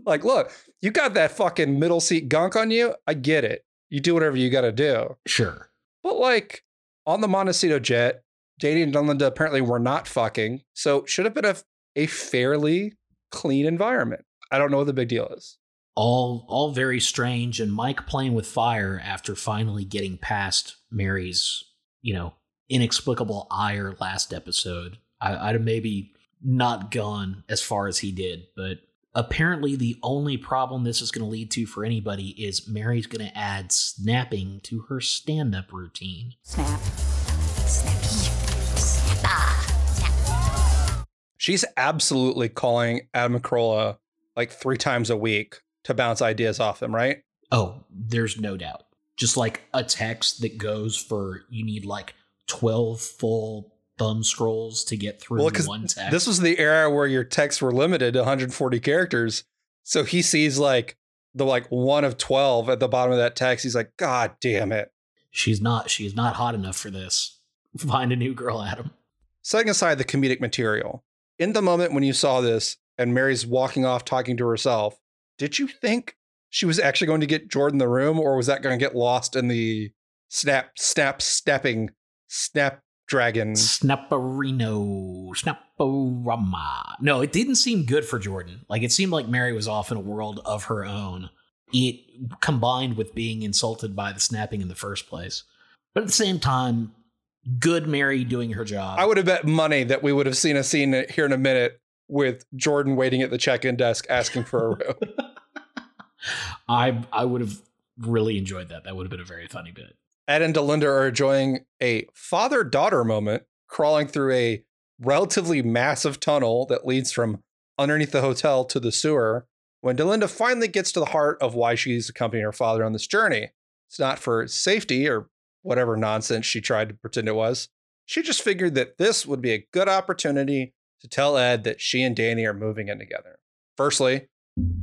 Like, look, you got that fucking middle seat gunk on you. I get it. You do whatever you gotta do. Sure. But, like, on the Montecito jet, Danny and Delinda apparently were not fucking, so should have been a a fairly clean environment. I don't know what the big deal is. All all very strange, and Mike playing with fire after finally getting past Mary's, you know, inexplicable ire last episode. I, I'd have maybe not gone as far as he did, but apparently the only problem this is going to lead to for anybody is Mary's going to add snapping to her stand-up routine. Snap. Snappy. She's absolutely calling Adam Carolla like three times a week to bounce ideas off him, right? Oh, there's no doubt. Just like a text that goes for you need like twelve full thumb scrolls to get through well, one text. This was the era where your texts were limited to one hundred forty characters. So he sees like the like one of twelve at the bottom of that text. He's like, God damn it. She's not. She's not hot enough for this. Find a new girl, Adam. Setting aside the comedic material. In the moment when you saw this and Mary's walking off talking to herself, did you think she was actually going to get Jordan the room, or was that going to get lost in the snap, snap, snapping, snapdragon? Snapperino, snapperama. No, it didn't seem good for Jordan. Like, it seemed like Mary was off in a world of her own. It combined with being insulted by the snapping in the first place. But at the same time, good Mary doing her job. I would have bet money that we would have seen a scene here in a minute with Jordan waiting at the check-in desk asking for a room. I I would have really enjoyed that. That would have been a very funny bit. Ed and Delinda are enjoying a father-daughter moment, crawling through a relatively massive tunnel that leads from underneath the hotel to the sewer, when Delinda finally gets to the heart of why she's accompanying her father on this journey. It's not for safety or whatever nonsense she tried to pretend it was. She just figured that this would be a good opportunity to tell Ed that she and Danny are moving in together. Firstly,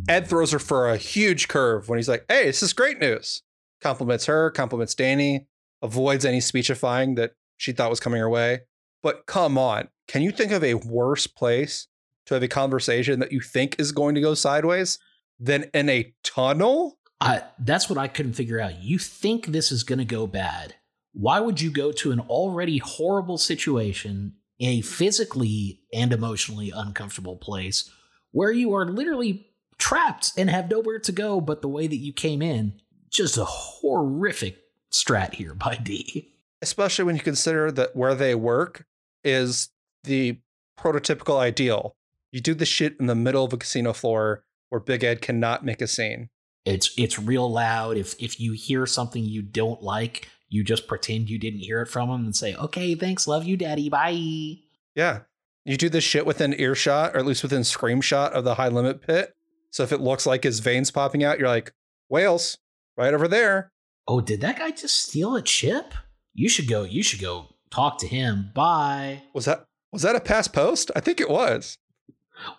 Ed throws her for a huge curve when he's like, hey, this is great news. Compliments her, compliments Danny, avoids any speechifying that she thought was coming her way. But come on, can you think of a worse place to have a conversation that you think is going to go sideways than in a tunnel? I, that's what I couldn't figure out. You think this is going to go bad. Why would you go to an already horrible situation in a physically and emotionally uncomfortable place where you are literally trapped and have nowhere to go but the way that you came in? Just a horrific strat here by D. Especially when you consider that where they work is the prototypical ideal. You do the shit in the middle of a casino floor where Big Ed cannot make a scene. It's it's real loud. If if you hear something you don't like, you just pretend you didn't hear it from him and say, okay, thanks, love you, daddy, bye. Yeah. You do this shit within earshot, or at least within screamshot of the high limit pit. So if it looks like his veins popping out, you're like, whales, right over there. Oh, did that guy just steal a chip? You should go, you should go talk to him. Bye. Was that was that a past post? I think it was.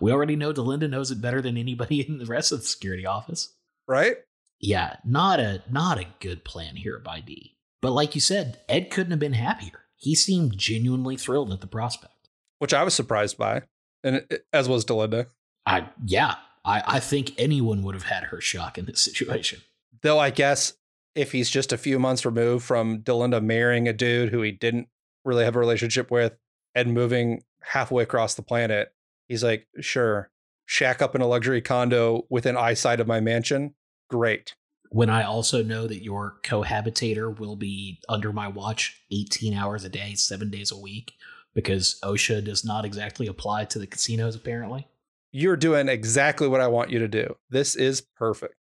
We already know Delinda knows it better than anybody in the rest of the security office. Right? Yeah, not a not a good plan here by D. But like you said, Ed couldn't have been happier. He seemed genuinely thrilled at the prospect. Which I was surprised by, and it, as was Delinda. I Yeah, I, I think anyone would have had her shock in this situation. Though I guess if he's just a few months removed from Delinda marrying a dude who he didn't really have a relationship with and moving halfway across the planet, he's like, sure, shack up in a luxury condo within eyesight of my mansion. Great. When I also know that your cohabitator will be under my watch eighteen hours a day, seven days a week, because OSHA does not exactly apply to the casinos, apparently. You're doing exactly what I want you to do. This is perfect.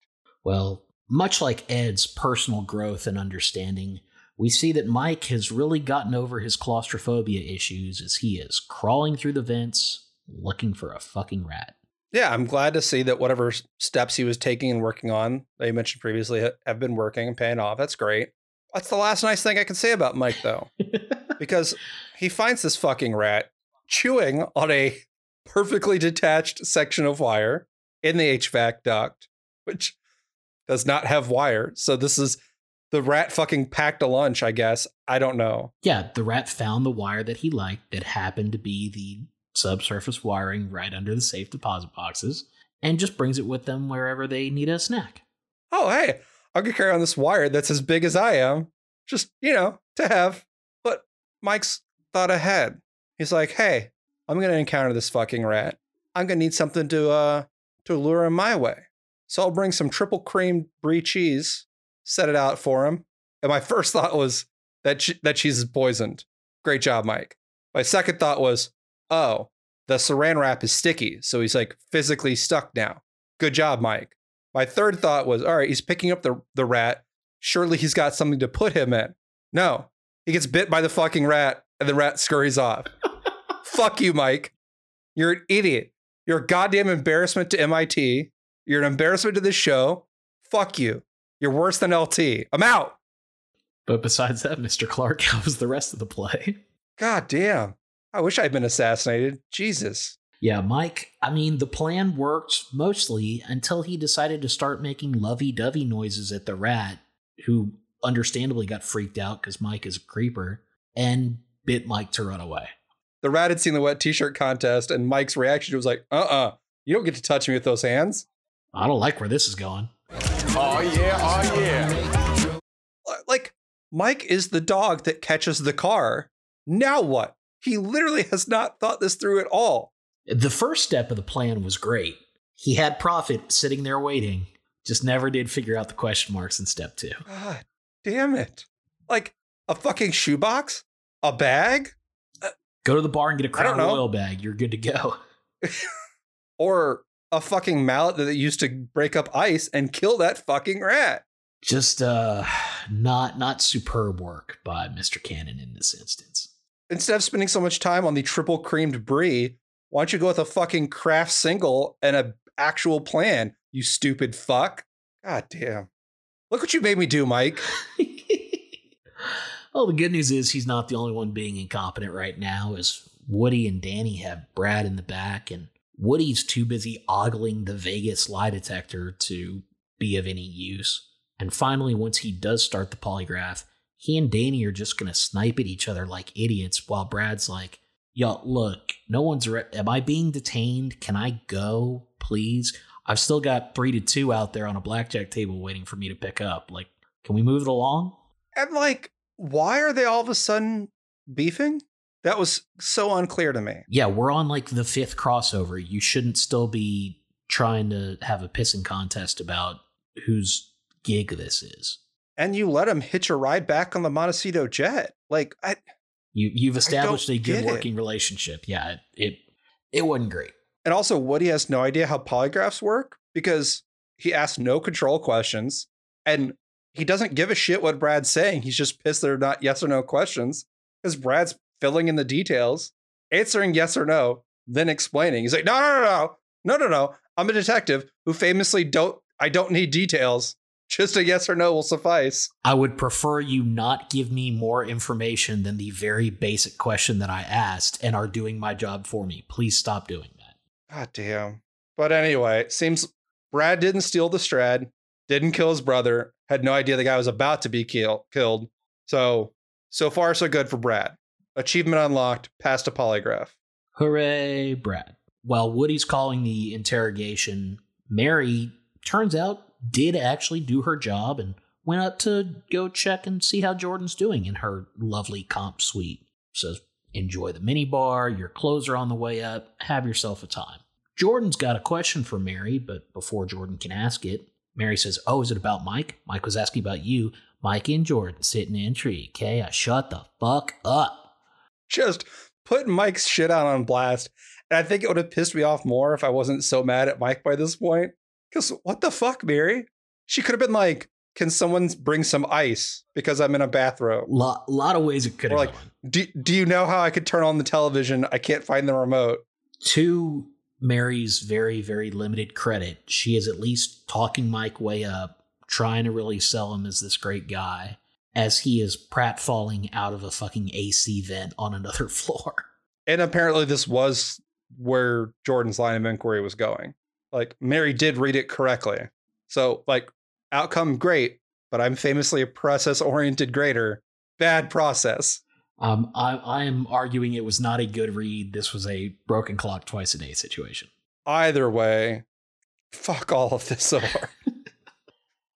Well, much like Ed's personal growth and understanding, we see that Mike has really gotten over his claustrophobia issues as he is crawling through the vents, looking for a fucking rat. Yeah, I'm glad to see that whatever steps he was taking and working on that you mentioned previously have been working and paying off. That's great. That's the last nice thing I can say about Mike, though, because he finds this fucking rat chewing on a perfectly detached section of wire in the H V A C duct, which does not have wire. So this is the rat fucking packed a lunch, I guess. I don't know. Yeah, the rat found the wire that he liked that happened to be the subsurface wiring right under the safe deposit boxes, and just brings it with them wherever they need a snack. Oh, hey, I could carry on this wire that's as big as I am, just, you know, to have. But Mike's thought ahead. He's like, hey, I'm going to encounter this fucking rat. I'm going to need something to uh to lure him my way. So I'll bring some triple cream brie cheese, set it out for him. And my first thought was that she, that cheese is poisoned. Great job, Mike. My second thought was, oh, the saran wrap is sticky, so he's like physically stuck now. Good job, Mike. My third thought was, all right, he's picking up the, the rat. Surely he's got something to put him in. No, he gets bit by the fucking rat and the rat scurries off. Fuck you, Mike. You're an idiot. You're a goddamn embarrassment to M I T. You're an embarrassment to this show. Fuck you. You're worse than L T. I'm out. But besides that, Mister Clark, how was the rest of the play? God damn. I wish I'd been assassinated. Jesus. Yeah, Mike, I mean, the plan worked mostly until he decided to start making lovey-dovey noises at the rat, who understandably got freaked out because Mike is a creeper, and bit Mike to run away. The rat had seen the wet t-shirt contest, and Mike's reaction was like, uh-uh, you don't get to touch me with those hands. I don't like where this is going. Oh, yeah, oh, yeah. Like, Mike is the dog that catches the car. Now what? He literally has not thought this through at all. The first step of the plan was great. He had Prophet sitting there waiting, just never did figure out the question marks in step two. God damn it. Like a fucking shoebox? A bag? Go to the bar and get a Crown Royal bag. You're good to go. Or a fucking mallet that they used to break up ice and kill that fucking rat. Just uh, not, not superb work by Mister Cannon in this instance. Instead of spending so much time on the triple creamed brie, why don't you go with a fucking craft single and an actual plan, you stupid fuck? God damn. Look what you made me do, Mike. Well, the good news is he's not the only one being incompetent right now, as Woody and Danny have Brad in the back, and Woody's too busy ogling the Vegas lie detector to be of any use. And finally, once he does start the polygraph, he and Danny are just going to snipe at each other like idiots while Brad's like, yo, look, no one's, re- am I being detained? Can I go, please? I've still got three to two out there on a blackjack table waiting for me to pick up. Like, can we move it along? And like, why are they all of a sudden beefing? That was so unclear to me. Yeah, we're on like the fifth crossover. You shouldn't still be trying to have a pissing contest about whose gig this is. And you let him hitch a ride back on the Montecito jet. Like, I... You, you've established a good working it. relationship. Yeah, it, it it wasn't great. And also, Woody has no idea how polygraphs work because he asks no control questions and he doesn't give a shit what Brad's saying. He's just pissed there are not yes or no questions because Brad's filling in the details, answering yes or no, then explaining. He's like, no, no, no, no, no, no, no. I'm a detective who famously don't, I don't need details. Just a yes or no will suffice. I would prefer you not give me more information than the very basic question that I asked and are doing my job for me. Please stop doing that. God damn. But anyway, it seems Brad didn't steal the Strad, didn't kill his brother, had no idea the guy was about to be kill- killed. So, so far, so good for Brad. Achievement unlocked, passed a polygraph. Hooray, Brad. While Woody's calling the interrogation, Mary, turns out, did actually do her job and went up to go check and see how Jordan's doing in her lovely comp suite. Says, enjoy the minibar, your clothes are on the way up, have yourself a time. Jordan's got a question for Mary, but before Jordan can ask it, Mary says, oh, is it about Mike? Mike was asking about you. Mike and Jordan sitting in tree. Okay, I shut the fuck up. Just put Mike's shit out on blast. And I think it would have pissed me off more if I wasn't so mad at Mike by this point. Because what the fuck, Mary? She could have been like, can someone bring some ice because I'm in a bathrobe? A lot, lot of ways it could have like, gone. Do, do you know how I could turn on the television? I can't find the remote. To Mary's very, very limited credit, she is at least talking Mike way up, trying to really sell him as this great guy, as he is pratfalling out of a fucking A C vent on another floor. And apparently this was where Jordan's line of inquiry was going. Like, Mary did read it correctly. So, like, outcome great, but I'm famously a process-oriented grader. Bad process. Um, I, I'm arguing it was not a good read. This was a broken clock twice a day situation. Either way, fuck all of this over.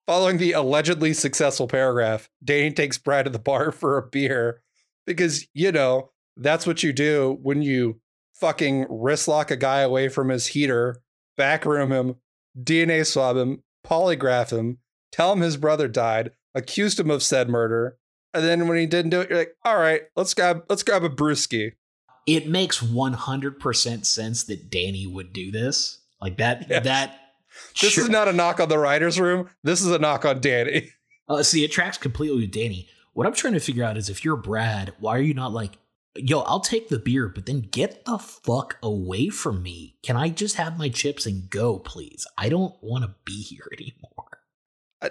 Following the allegedly successful paragraph, Danny takes Brad to the bar for a beer because, you know, that's what you do when you fucking wrist lock a guy away from his heater. Backroom him, D N A swab him, polygraph him, tell him his brother died, accused him of said murder, and then when he didn't do it, you're like, all right, let's grab let's grab a brewski. It makes one hundred percent sense that Danny would do this. Like that, yes. that. This sure. is not a knock on the writer's room. This is a knock on Danny. Uh, see, it tracks completely with Danny. What I'm trying to figure out is if you're Brad, why are you not like, yo, I'll take the beer, but then get the fuck away from me. Can I just have my chips and go, please? I don't want to be here anymore.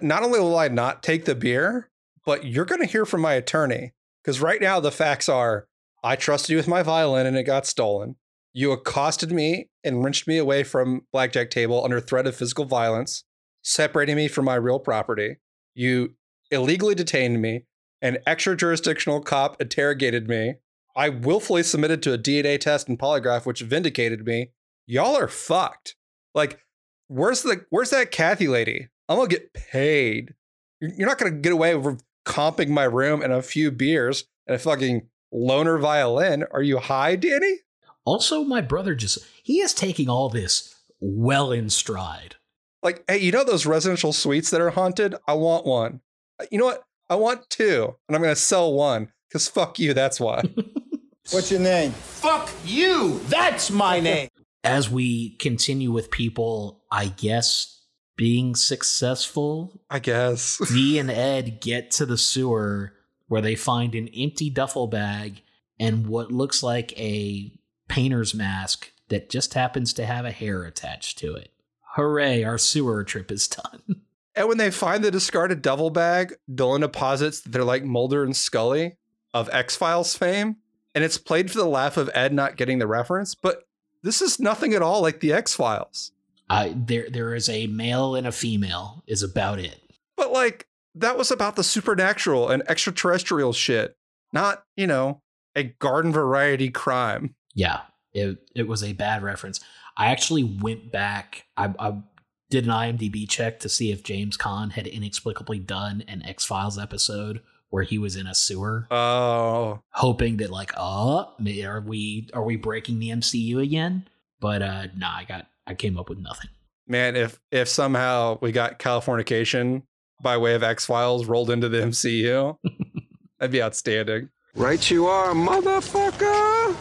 Not only will I not take the beer, but you're going to hear from my attorney. Because right now the facts are, I trusted you with my violin and it got stolen. You accosted me and wrenched me away from blackjack table under threat of physical violence, separating me from my real property. You illegally detained me. An extra-jurisdictional cop interrogated me. I willfully submitted to a D N A test and polygraph, which vindicated me. Y'all are fucked. Like, where's the where's that Kathy lady? I'm going to get paid. You're not going to get away with comping my room and a few beers and a fucking loner violin. Are you high, Danny? Also, my brother just, he is taking all this well in stride. Like, hey, you know those residential suites that are haunted? I want one. You know what? I want two, and I'm going to sell one because fuck you. That's why. What's your name? Fuck you. That's my name. As we continue with people, I guess, being successful. I guess. Dee and Ed get to the sewer where they find an empty duffel bag and what looks like a painter's mask that just happens to have a hair attached to it. Hooray, our sewer trip is done. And when they find the discarded duffel bag, Dolan deposits that they're like Mulder and Scully of X-Files fame. And it's played for the laugh of Ed not getting the reference. But this is nothing at all like the X-Files. Uh, there, there is a male and a female is about it. But like that was about the supernatural and extraterrestrial shit, not, you know, a garden variety crime. Yeah, it it was a bad reference. I actually went back. I, I did an IMDb check to see if James Caan had inexplicably done an X-Files episode where he was in a sewer. Oh, hoping that like, oh, are we are we breaking the M C U again? But uh, no, nah, I got I came up with nothing. Man, if if somehow we got Californication by way of X-Files rolled into the M C U, that'd be outstanding. Right you are, motherfucker.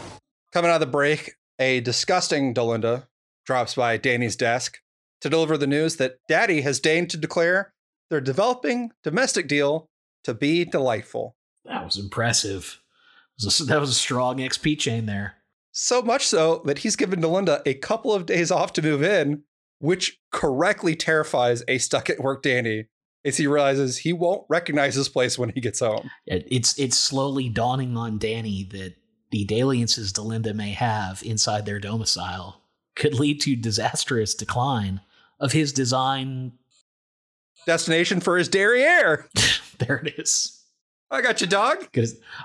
Coming out of the break, a disgusting Dolinda drops by Danny's desk to deliver the news that Daddy has deigned to declare their developing domestic deal to be delightful. That was impressive. That was a, that was a strong X P chain there. So much so that he's given Dolinda a couple of days off to move in, which correctly terrifies a stuck at work Danny as he realizes he won't recognize this place when he gets home. It's it's slowly dawning on Danny that the dalliances Dolinda may have inside their domicile could lead to disastrous decline of his design destination for his derriere. There it is. I got you, dog.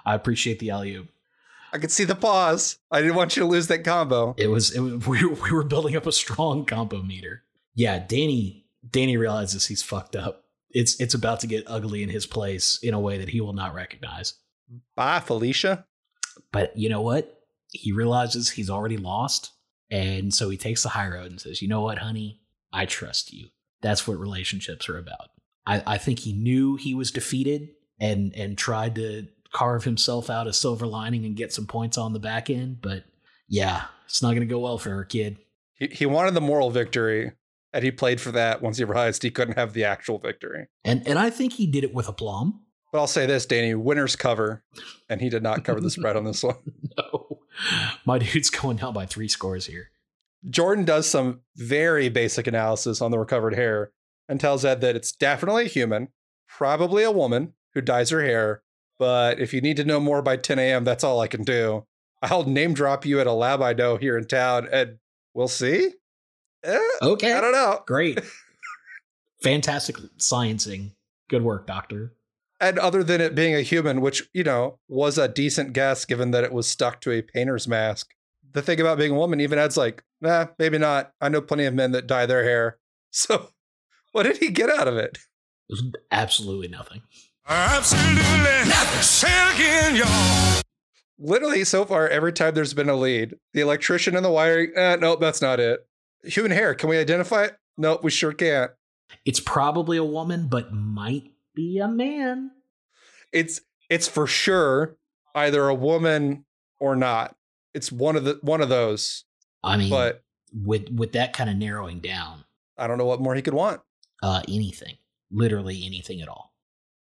I appreciate the alley-oop. I could see the pause. I didn't want you to lose that combo. It was, it was we, we were building up a strong combo meter. Yeah, Danny Danny realizes he's fucked up. It's it's about to get ugly in his place in a way that he will not recognize. Bye, Felicia. But you know what? He realizes he's already lost. And so he takes the high road and says, you know what, honey? I trust you. That's what relationships are about. I, I think he knew he was defeated and and tried to carve himself out a silver lining and get some points on the back end. But yeah, it's not going to go well for her, kid. He, he wanted the moral victory, and he played for that once he realized he couldn't have the actual victory. And and I think he did it with aplomb. But I'll say this, Danny, winners cover, and he did not cover the spread on this one. No, my dude's going down by three scores here. Jordan does some very basic analysis on the recovered hair and tells Ed that it's definitely a human, probably a woman who dyes her hair. But if you need to know more by ten a.m., that's all I can do. I'll name drop you at a lab I know here in town, and we'll see. Eh, okay. I don't know. Great. Fantastic sciencing. Good work, doctor. And other than it being a human, which, you know, was a decent guess, given that it was stuck to a painter's mask. The thing about being a woman, even Ed's like, nah, maybe not. I know plenty of men that dye their hair. So what did he get out of it? Absolutely nothing. Absolutely nothing. Silkin, y'all. Literally, so far, every time there's been a lead, the electrician and the wiring, eh, nope, that's not it. Human hair, can we identify it? Nope, we sure can't. It's probably a woman, but might be a man. It's it's for sure either a woman or not. It's one of the one of those. I mean, but with with that kind of narrowing down, I don't know what more he could want. Uh, anything, literally anything at all.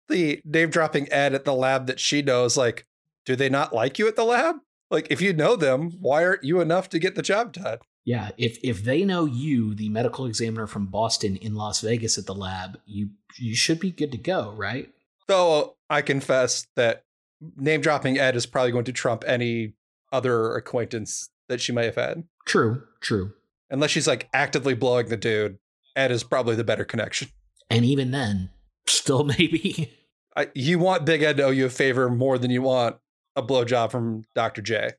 The name dropping Ed at the lab that she knows, like, do they not like you at the lab? Like, if you know them, why aren't you enough to get the job done? Yeah, if if they know you, the medical examiner from Boston in Las Vegas at the lab, you you should be good to go, right? Though I confess that name dropping Ed is probably going to trump any other acquaintance that she may have had. True, true. Unless she's like actively blowing the dude, Ed is probably the better connection. And even then, still maybe. I, you want Big Ed to owe you a favor more than you want a blowjob from Doctor J.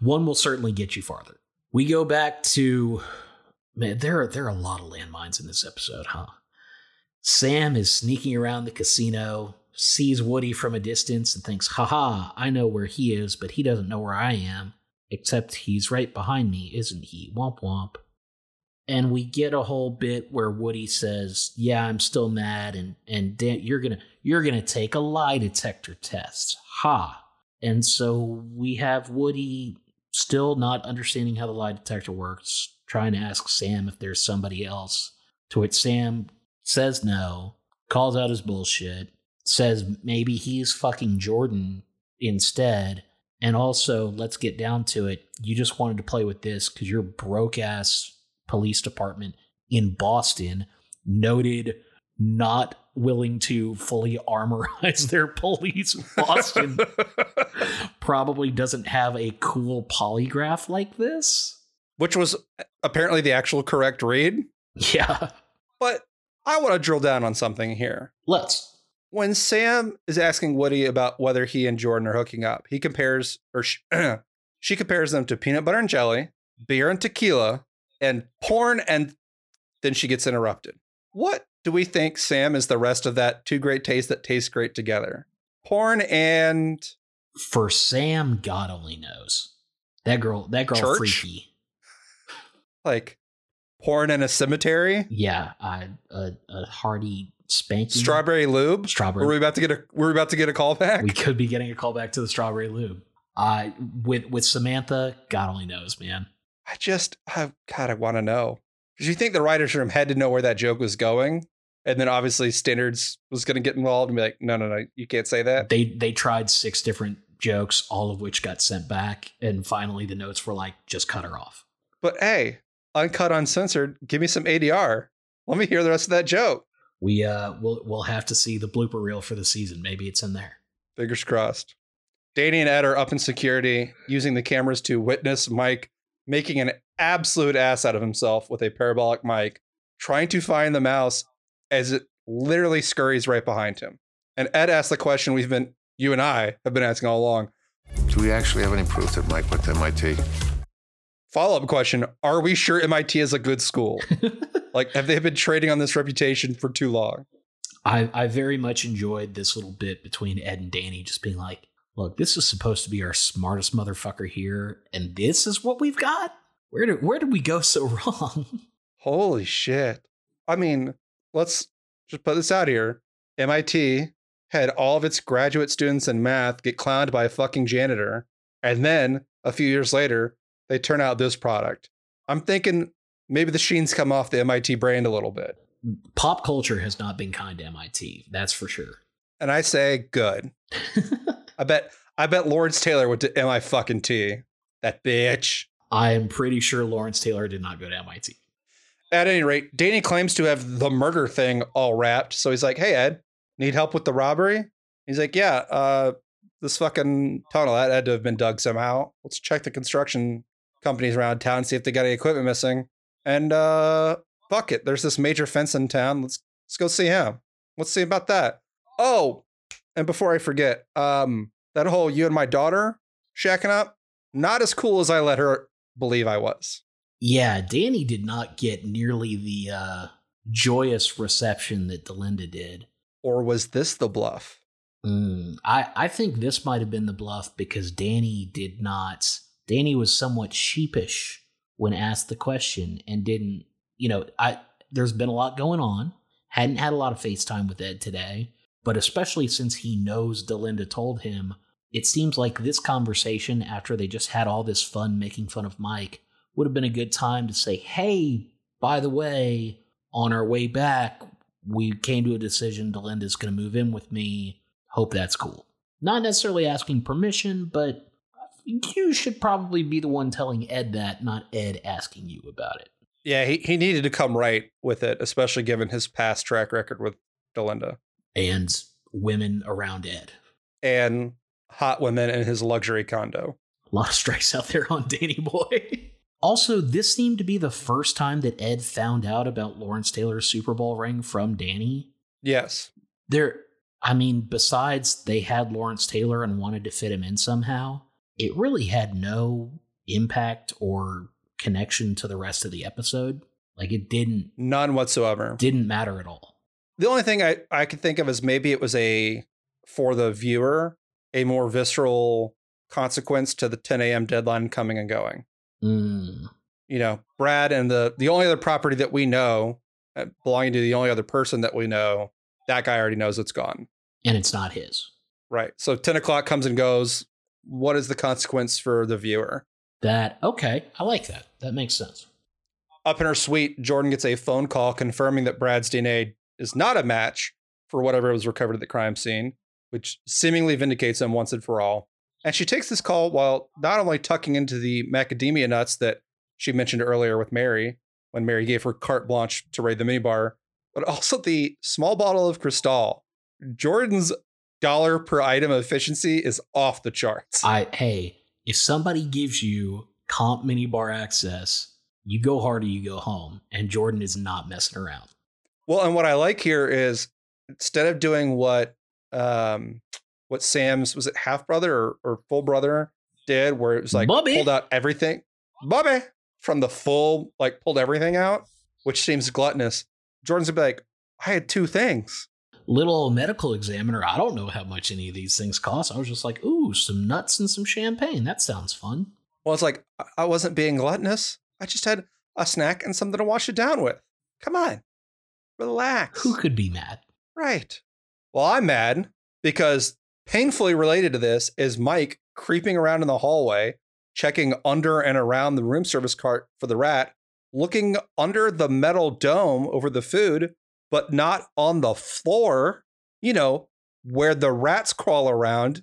One will certainly get you farther. We go back to, man, there are, there are a lot of landmines in this episode, huh? Sam is sneaking around the casino, sees Woody from a distance and thinks, haha, I know where he is, but he doesn't know where I am. Except he's right behind me, isn't he? Womp womp. And we get a whole bit where Woody says, yeah, I'm still mad. And, and Dan, you're going to you're going to take a lie detector test. Ha. And so we have Woody still not understanding how the lie detector works, trying to ask Sam if there's somebody else, to which Sam says no, calls out his bullshit, says maybe he's fucking Jordan instead. And also, let's get down to it. You just wanted to play with this because you're broke ass police department in Boston. noted not willing to fully armorize their police. Boston probably doesn't have a cool polygraph like this. Which was apparently the actual correct read. Yeah. But I want to drill down on something here. Let's. When Sam is asking Woody about whether he and Jordan are hooking up, he compares, or she, she compares them to peanut butter and jelly, beer and tequila, and porn, and then she gets interrupted. What do we think Sam is the rest of that two great tastes that taste great together? Porn and... For Sam, God only knows. That girl, that girl church? Freaky. Like, porn in a cemetery? Yeah, I, a, a hearty... Spanking. Strawberry lube. Strawberry. Were we about to get a Were we about to get a call back? We could be getting a call back to the strawberry lube. Uh, with with Samantha, God only knows, man. I just, I, God, I want to know. Because you think the writers' room had to know where that joke was going, and then obviously Standards was going to get involved and be like, no, no, no, you can't say that. They they tried six different jokes, all of which got sent back, and finally the notes were like, just cut her off. But hey, uncut, uncensored. Give me some A D R. Let me hear the rest of that joke. We uh we'll we'll have to see the blooper reel for the season. Maybe it's in there. Fingers crossed. Danny and Ed are up in security, using the cameras to witness Mike making an absolute ass out of himself with a parabolic mic, trying to find the mouse as it literally scurries right behind him. And Ed asks the question we've been you and I have been asking all along. Do we actually have any proof that Mike went to M I T? Follow-up question, are we sure M I T is a good school? Like, have they been trading on this reputation for too long? I, I very much enjoyed this little bit between Ed and Danny just being like, look, this is supposed to be our smartest motherfucker here, and this is what we've got? Where did where did we go so wrong? Holy shit. I mean, let's just put this out here. M I T had all of its graduate students in math get clowned by a fucking janitor, and then, a few years later, they turn out this product. I'm thinking... Maybe the sheen's come off the M I T brand a little bit. Pop culture has not been kind to M I T. That's for sure. And I say, good. I bet I bet Lawrence Taylor went to M I fucking T. That bitch. I am pretty sure Lawrence Taylor did not go to M I T. At any rate, Danny claims to have the murder thing all wrapped. So he's like, hey, Ed, need help with the robbery? He's like, yeah, uh, this fucking tunnel that had to have been dug somehow. Let's check the construction companies around town, see if they got any equipment missing. And uh, fuck it, there's this major fence in town. Let's let's go see him. Let's see about that. Oh, and before I forget, um, that whole you and my daughter shacking up, not as cool as I let her believe I was. Yeah, Danny did not get nearly the uh, joyous reception that Delinda did. Or was this the bluff? Mm, I, I think this might have been the bluff because Danny did not. Danny was somewhat sheepish when asked the question and didn't, you know, I there's been a lot going on. Hadn't had a lot of FaceTime with Ed today, but especially since he knows Delinda told him, it seems like this conversation after they just had all this fun making fun of Mike would have been a good time to say, hey, by the way, on our way back, we came to a decision. Delinda's going to move in with me. Hope that's cool. Not necessarily asking permission, but you should probably be the one telling Ed that, not Ed asking you about it. Yeah, he, he needed to come right with it, especially given his past track record with Delinda. And women around Ed. And hot women in his luxury condo. A lot of strikes out there on Danny Boy. Also, this seemed to be the first time that Ed found out about Lawrence Taylor's Super Bowl ring from Danny. Yes. There, I mean, besides they had Lawrence Taylor and wanted to fit him in somehow, it really had no impact or connection to the rest of the episode. Like it didn't. None whatsoever. Didn't matter at all. The only thing I, I could think of is maybe it was a, for the viewer, a more visceral consequence to the ten a.m. deadline coming and going. Mm. You know, Brad and the, the only other property that we know, belonging to the only other person that we know, that guy already knows it's gone. And it's not his. Right. So ten o'clock comes and goes. What is the consequence for the viewer? That, okay, I like that. That makes sense. Up in her suite, Jordan gets a phone call confirming that Brad's D N A is not a match for whatever was recovered at the crime scene, which seemingly vindicates him once and for all. And she takes this call while not only tucking into the macadamia nuts that she mentioned earlier with Mary, when Mary gave her carte blanche to raid the minibar, but also the small bottle of Cristal. Jordan's dollar per item efficiency is off the charts. I hey, if somebody gives you comp minibar access, you go hard or you go home, and Jordan is not messing around. Well, and what I like here is instead of doing what um what Sam's, was it half brother or, or full brother did, where it was like Bobby pulled out everything, Bobby from the full, like pulled everything out, which seems gluttonous. Jordan's gonna be like, I had two things. Little old medical examiner. I don't know how much any of these things cost. I was just like, ooh, some nuts and some champagne. That sounds fun. Well, it's like, I wasn't being gluttonous. I just had a snack and something to wash it down with. Come on, relax. Who could be mad? Right. Well, I'm mad because painfully related to this is Mike creeping around in the hallway, checking under and around the room service cart for the rat, looking under the metal dome over the food, but not on the floor, you know, where the rats crawl around.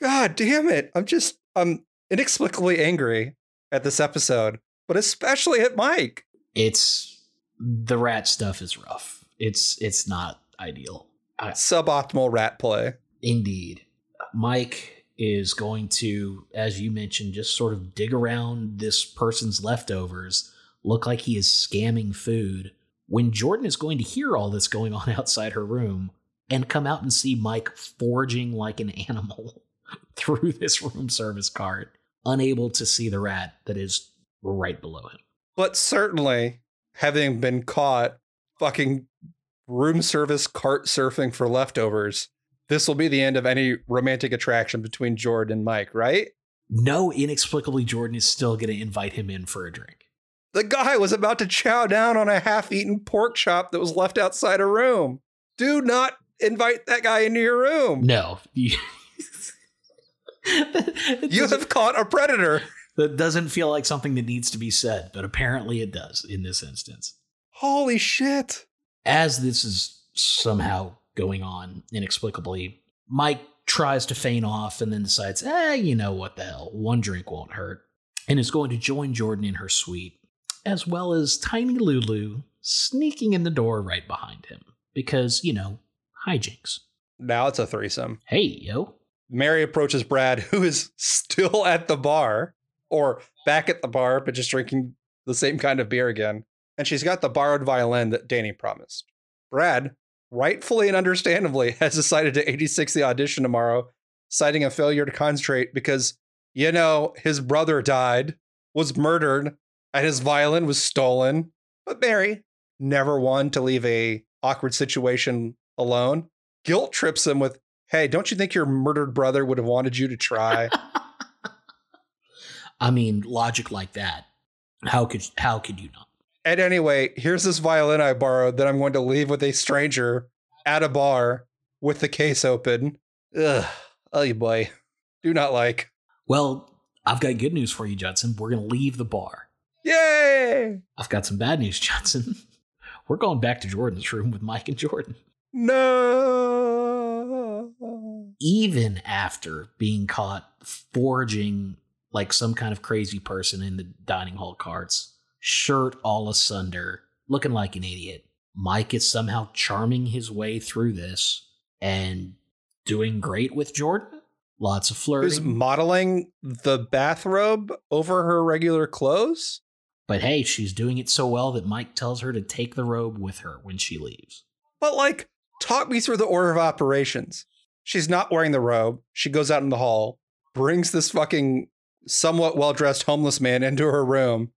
God damn it. I'm just, I'm inexplicably angry at this episode, but especially at Mike. It's, the rat stuff is rough. It's, it's not ideal. I, Suboptimal rat play. Indeed. Mike is going to, as you mentioned, just sort of dig around this person's leftovers, look like he is scamming food, when Jordan is going to hear all this going on outside her room and come out and see Mike foraging like an animal through this room service cart, unable to see the rat that is right below him. But certainly having been caught fucking room service cart surfing for leftovers, this will be the end of any romantic attraction between Jordan and Mike, right? No, inexplicably, Jordan is still going to invite him in for a drink. The guy was about to chow down on a half-eaten pork chop that was left outside a room. Do not invite that guy into your room. No. You have caught a predator. That doesn't feel like something that needs to be said, but apparently it does in this instance. Holy shit. As this is somehow going on inexplicably, Mike tries to feign off and then decides, eh, you know what the hell, one drink won't hurt, and is going to join Jordan in her suite, as well as Tiny Lulu sneaking in the door right behind him. Because, you know, hijinks. Now it's a threesome. Hey, yo. Mary approaches Brad, who is still at the bar, or back at the bar, but just drinking the same kind of beer again. And she's got the borrowed violin that Danny promised. Brad, rightfully and understandably, has decided to eighty-six the audition tomorrow, citing a failure to concentrate because, you know, his brother died, was murdered, and his violin was stolen. But Mary, never one to leave a awkward situation alone, guilt trips him with, hey, don't you think your murdered brother would have wanted you to try? I mean, logic like that. How could how could you not? And anyway, here's this violin I borrowed that I'm going to leave with a stranger at a bar with the case open. Ugh. Oh, you boy. Do not like. Well, I've got good news for you, Judson. We're going to leave the bar. Yay! I've got some bad news, Johnson. We're going back to Jordan's room with Mike and Jordan. No! Even after being caught foraging like some kind of crazy person in the dining hall carts, shirt all asunder, looking like an idiot, Mike is somehow charming his way through this and doing great with Jordan. Lots of flirting. Who's modeling the bathrobe over her regular clothes? But hey, she's doing it so well that Mike tells her to take the robe with her when she leaves. But like, talk me through the order of operations. She's not wearing the robe. She goes out in the hall, brings this fucking somewhat well-dressed homeless man into her room,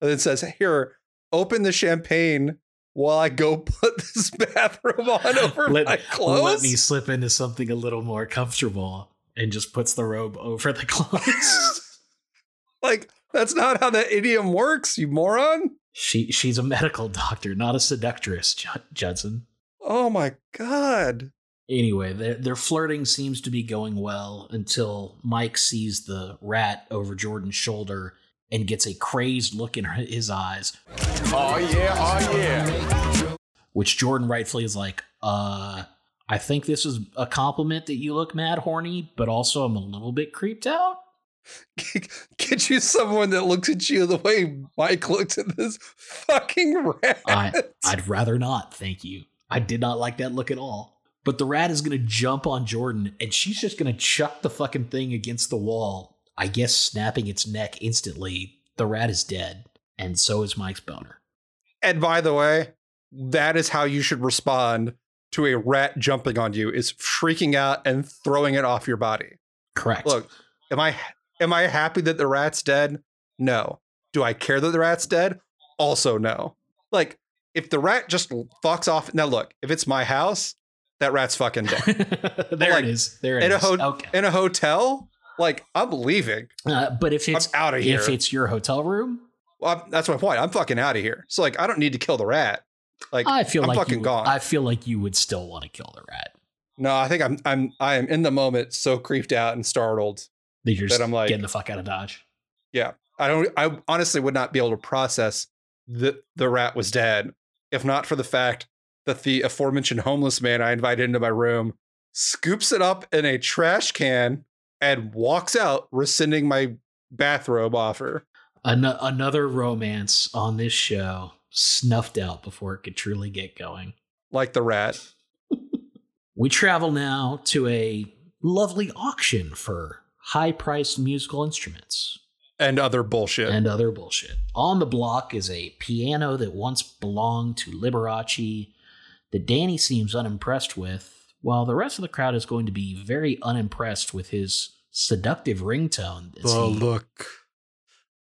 and then says, here, open the champagne while I go put this bathrobe on over let, my clothes. Let me slip into something a little more comfortable, and just puts the robe over the clothes. Like, that's not how that idiom works, you moron. She she's a medical doctor, not a seductress, J- Judson. Oh my God. Anyway, their, their flirting seems to be going well until Mike sees the rat over Jordan's shoulder and gets a crazed look in her, his eyes. Oh yeah, oh yeah. Which Jordan rightfully is like, uh... I think this is a compliment that you look mad horny, but also I'm a little bit creeped out. Get you someone that looks at you the way Mike looks at this fucking rat. I, I'd rather not, thank you. I did not like that look at all. But the rat is going to jump on Jordan, and she's just going to chuck the fucking thing against the wall, I guess snapping its neck instantly. The rat is dead, and so is Mike's boner. And by the way, that is how you should respond to a rat jumping on you, is freaking out and throwing it off your body. Correct. Look, am I... Am I happy that the rat's dead? No. Do I care that the rat's dead? Also, no. Like, if the rat just fucks off. Now, look, if it's my house, that rat's fucking dead. There like, it is. There it in is. A ho- okay. In a hotel, like, I'm leaving. Uh, but if it's out of here, if it's your hotel room. Well, I'm, that's my point. I'm fucking out of here. So, like, I don't need to kill the rat. Like, I feel I'm like fucking you, gone. I feel like you would still want to kill the rat. No, I think I'm I'm I am in the moment so creeped out and startled. That you're just that I'm like, getting the fuck out of Dodge. Yeah, I don't. I honestly would not be able to process that the rat was dead if not for the fact that the aforementioned homeless man I invited into my room scoops it up in a trash can and walks out, rescinding my bathrobe offer. An- another romance on this show snuffed out before it could truly get going. Like the rat. We travel now to a lovely auction for high-priced musical instruments. And other bullshit. And other bullshit. On the block is a piano that once belonged to Liberace that Danny seems unimpressed with, while the rest of the crowd is going to be very unimpressed with his seductive ringtone. The he... look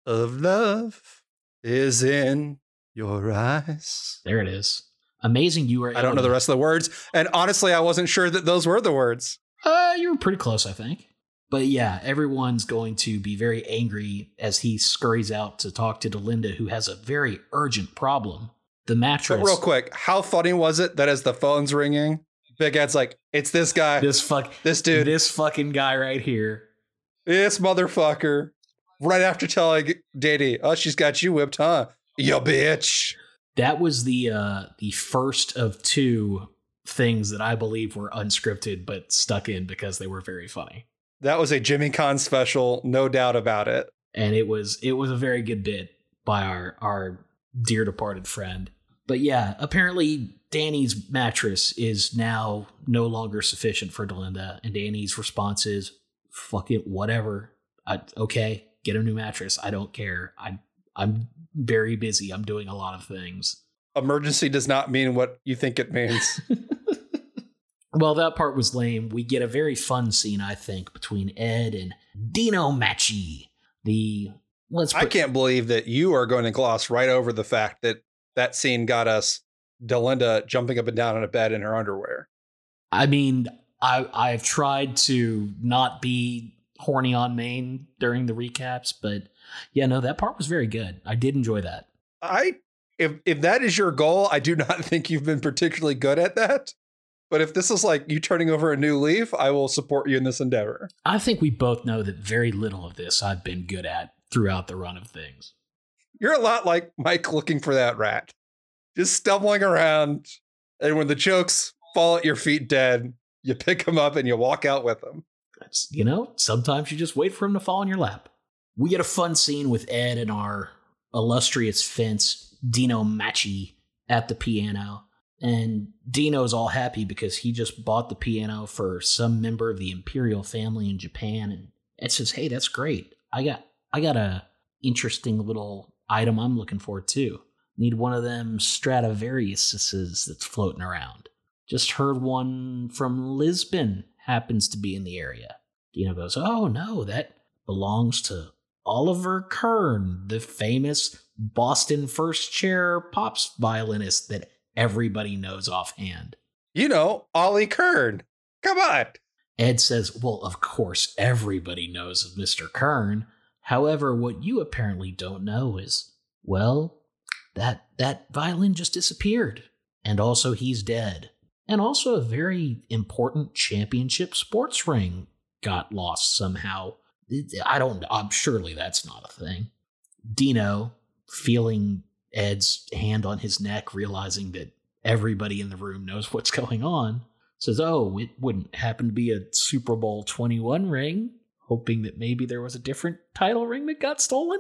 of love is in your eyes. There it is. Amazing you were I don't elegant. Know the rest of the words, and honestly, I wasn't sure that those were the words. Uh, you were pretty close, I think. But yeah, everyone's going to be very angry as he scurries out to talk to Delinda, who has a very urgent problem. The mattress. But real quick, how funny was it that as the phone's ringing, Big Ed's like, it's this guy. This fuck. This dude. This fucking guy right here. This motherfucker. Right after telling Dady, oh, she's got you whipped, huh? You bitch. That was the uh, the first of two things that I believe were unscripted, but stuck in because they were very funny. That was a Jimmy Conn special, no doubt about it. And it was it was a very good bit by our, our dear departed friend. But yeah, apparently Danny's mattress is now no longer sufficient for Delinda. And Danny's response is, fuck it, whatever. I, okay, get a new mattress. I don't care. I, I'm very busy. I'm doing a lot of things. Emergency does not mean what you think it means. Well, that part was lame. We get a very fun scene, I think, between Ed and Dino Machi. The let's. Put, I can't believe that you are going to gloss right over the fact that that scene got us Delinda jumping up and down on a bed in her underwear. I mean, I I've tried to not be horny on main during the recaps, but yeah, no, that part was very good. I did enjoy that. I if if that is your goal, I do not think you've been particularly good at that. But if this is like you turning over a new leaf, I will support you in this endeavor. I think we both know that very little of this I've been good at throughout the run of things. You're a lot like Mike looking for that rat. Just stumbling around. And when the jokes fall at your feet dead, you pick them up and you walk out with them. That's, you know, sometimes you just wait for them to fall in your lap. We get a fun scene with Ed and our illustrious fence, Dino Machi, at the piano. And Dino's all happy because he just bought the piano for some member of the imperial family in Japan. And Ed says, hey, that's great. I got I got a interesting little item I'm looking for, too. Need one of them Stradivariuses that's floating around. Just heard one from Lisbon happens to be in the area. Dino goes, oh, no, that belongs to Oliver Kern, the famous Boston first chair pops violinist that everybody knows offhand. You know, Ollie Kern. Come on. Ed says, well, of course, everybody knows of Mister Kern. However, what you apparently don't know is, well, that that violin just disappeared. And also he's dead. And also a very important championship sports ring got lost somehow. I don't, I'm surely that's not a thing. Dino, feeling Ed's hand on his neck, realizing that everybody in the room knows what's going on, says, oh, it wouldn't happen to be a Super Bowl twenty-one ring. hoping that maybe there was a different title ring that got stolen.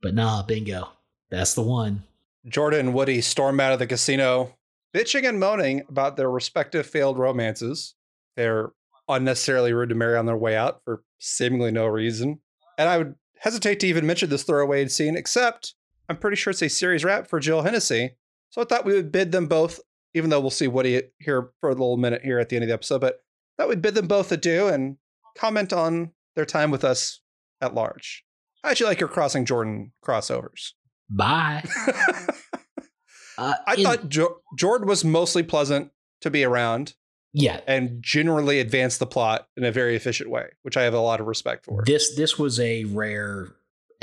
But nah, bingo. That's the one. Jordan and Woody storm out of the casino, bitching and moaning about their respective failed romances. They're unnecessarily rude to Mary on their way out for seemingly no reason. And I would hesitate to even mention this throwaway scene, except I'm pretty sure it's a series wrap for Jill Hennessy. So I thought we would bid them both, even though we'll see Woody here for a little minute here at the end of the episode, but that would bid them both adieu and comment on their time with us at large. I actually like your Crossing Jordan crossovers. Bye. uh, I in- thought jo- Jordan was mostly pleasant to be around. Yeah. And generally advanced the plot in a very efficient way, which I have a lot of respect for. This this was a rare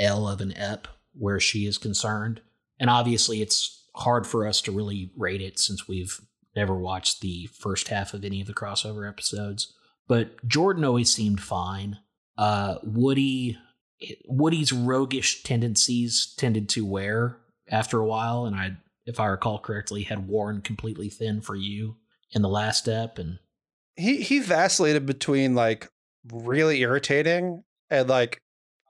L of an ep where she is concerned. And obviously it's hard for us to really rate it since we've never watched the first half of any of the crossover episodes. But Jordan always seemed fine. Uh, Woody Woody's roguish tendencies tended to wear after a while. And I, if I recall correctly, had worn completely thin for you in the last step. And he he vacillated between like really irritating and like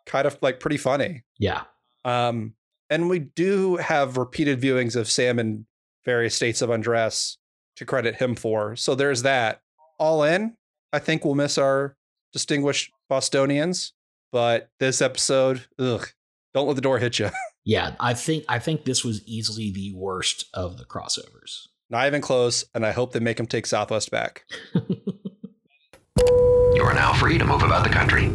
kind of like pretty funny. Yeah. Um, and we do have repeated viewings of Sam in various states of undress to credit him for. So there's that. All in, I think we'll miss our distinguished Bostonians, but this episode, ugh, don't let the door hit you. Yeah, I think I think this was easily the worst of the crossovers. Not even close, and I hope they make him take Southwest back. You are now free to move about the country.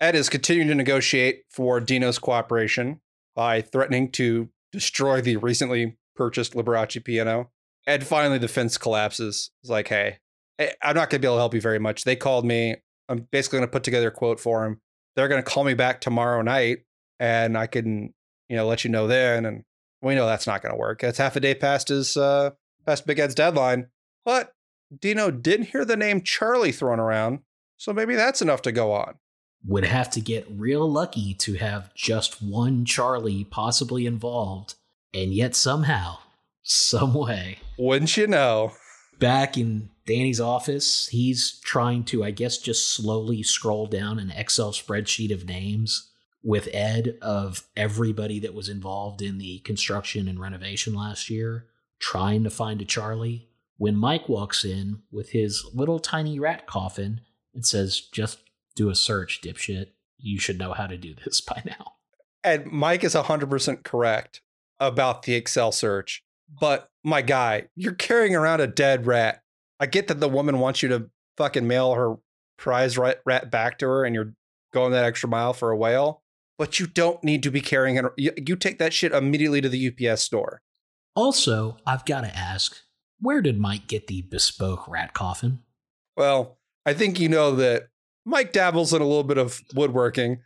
Ed is continuing to negotiate for Dino's cooperation by threatening to destroy the recently purchased Liberace piano. Ed finally, the fence collapses. He's like, hey, I'm not going to be able to help you very much. They called me. I'm basically going to put together a quote for him. They're going to call me back tomorrow night, and I can, you know, let you know then. And we know that's not going to work. That's half a day past his... Uh, past Big Ed's deadline, but Dino didn't hear the name Charlie thrown around, so maybe that's enough to go on. Would have to get real lucky to have just one Charlie possibly involved, and yet somehow, some way. Wouldn't you know? Back in Danny's office, he's trying to, I guess, just slowly scroll down an Excel spreadsheet of names with Ed of everybody that was involved in the construction and renovation last year, trying to find a Charlie, when Mike walks in with his little tiny rat coffin and says, just do a search, dipshit. You should know how to do this by now. And Mike is one hundred percent correct about the Excel search. But my guy, you're carrying around a dead rat. I get that the woman wants you to fucking mail her prize rat back to her and you're going that extra mile for a whale. But you don't need to be carrying it. You take that shit immediately to the U P S store. Also, I've got to ask, where did Mike get the bespoke rat coffin? Well, I think you know that Mike dabbles in a little bit of woodworking.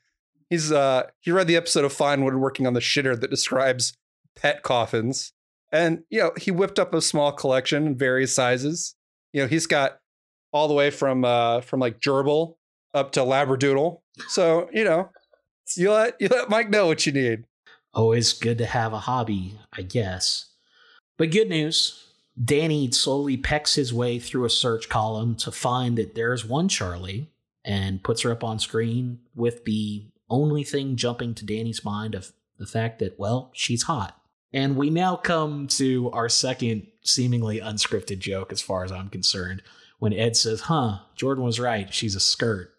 He's uh, he read the episode of Fine Woodworking on the shitter that describes pet coffins. And, you know, he whipped up a small collection in various sizes. You know, he's got all the way from uh, from like gerbil up to labradoodle. So, you know, you let you let Mike know what you need. Always good to have a hobby, I guess. But good news, Danny slowly pecks his way through a search column to find that there's one Charlie and puts her up on screen with the only thing jumping to Danny's mind of the fact that, well, she's hot. And we now come to our second seemingly unscripted joke as far as I'm concerned when Ed says, huh, Jordan was right, she's a skirt.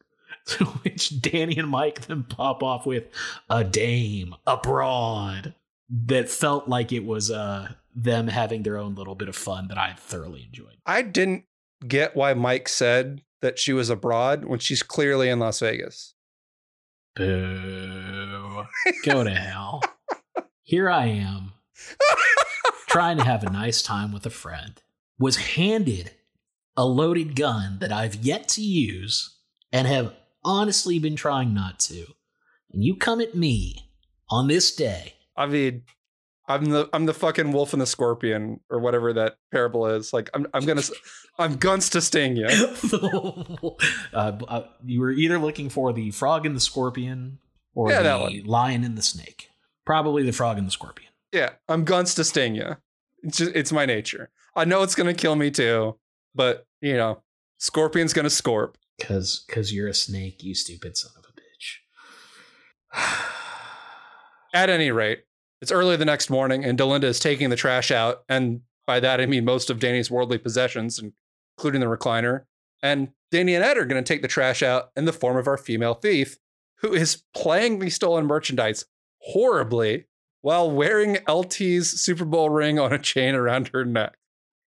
To which Danny and Mike then pop off with a dame, a broad. That felt like it was uh, them having their own little bit of fun that I thoroughly enjoyed. I didn't get why Mike said that she was abroad when she's clearly in Las Vegas. Boo. Go to hell. Here I am, trying to have a nice time with a friend. Was handed a loaded gun that I've yet to use and have honestly been trying not to. And you come at me on this day. I mean, I'm the I'm the fucking wolf and the scorpion or whatever that parable is. Like, I'm I'm gonna I'm guns to sting you. uh, you were either looking for the frog and the scorpion or yeah, the lion and the snake. Probably the frog and the scorpion. Yeah, I'm guns to sting you. It's just, it's my nature. I know it's gonna kill me too, but you know, scorpion's gonna scorp. Cause cause you're a snake, you stupid son of a bitch. At any rate, it's early the next morning and Delinda is taking the trash out. And by that, I mean most of Danny's worldly possessions, including the recliner. And Danny and Ed are going to take the trash out in the form of our female thief, who is playing the stolen merchandise horribly while wearing L T's Super Bowl ring on a chain around her neck.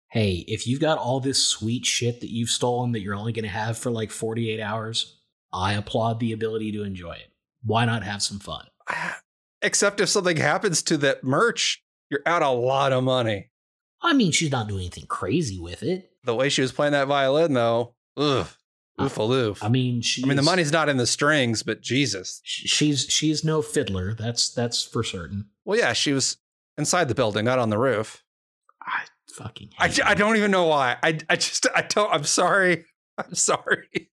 Hey, if you've got all this sweet shit that you've stolen that you're only going to have for like forty-eight hours, I applaud the ability to enjoy it. Why not have some fun? Except if something happens to that merch, you're out a lot of money. I mean, she's not doing anything crazy with it. The way she was playing that violin, though, ugh, oof-a-loof. I mean, she's, I mean, the money's not in the strings, but Jesus. She's she's no fiddler. That's that's for certain. Well, yeah, she was inside the building, not on the roof. I fucking hate I, I don't even know why. I, I just, I don't, I'm sorry. I'm sorry.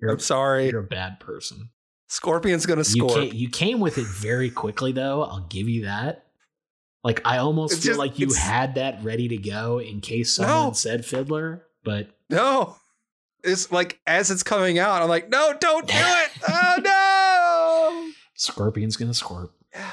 You're, I'm sorry. You're a bad person. Scorpion's going to score. You came with it very quickly, though. I'll give you that. Like, I almost it's feel just, like you had that ready to go in case someone no. said fiddler, but. No, it's like as it's coming out, I'm like, no, don't do it. Oh, no. Scorpion's going to scorp. Yeah.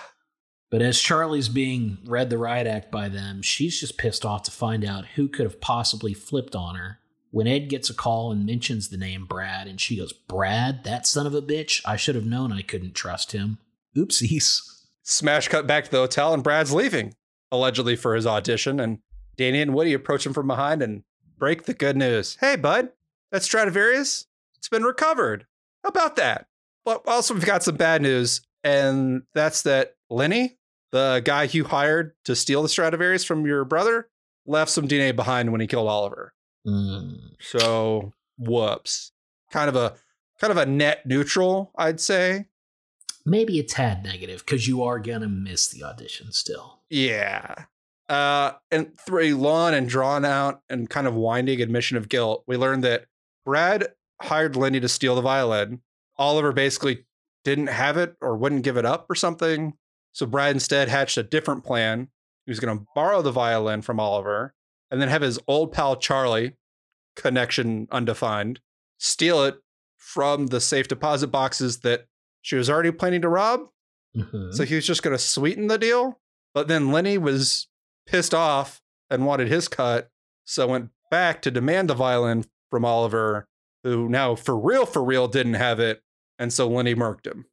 But as Charlie's being read the riot act by them, she's just pissed off to find out who could have possibly flipped on her. When Ed gets a call and mentions the name Brad, and she goes, Brad, that son of a bitch? I should have known I couldn't trust him. Oopsies. Smash cut back to the hotel, and Brad's leaving, allegedly for his audition, and Danny and Woody approach him from behind and break the good news. Hey, bud, that Stradivarius, it's been recovered. How about that? But also, we've got some bad news, and that's that Lenny, the guy you hired to steal the Stradivarius from your brother, left some D N A behind when he killed Oliver. Mm. So whoops, kind of a kind of a net neutral, I'd say. Maybe a tad negative because you are going to miss the audition still. Yeah. Uh, and through a long and drawn out and kind of winding admission of guilt, we learned that Brad hired Lenny to steal the violin. Oliver basically didn't have it or wouldn't give it up or something. So Brad instead hatched a different plan. He was going to borrow the violin from Oliver. And then have his old pal Charlie, connection undefined, steal it from the safe deposit boxes that she was already planning to rob. Mm-hmm. So he was just going to sweeten the deal. But then Lenny was pissed off and wanted his cut. So went back to demand the violin from Oliver, who now for real, for real didn't have it. And so Lenny murked him.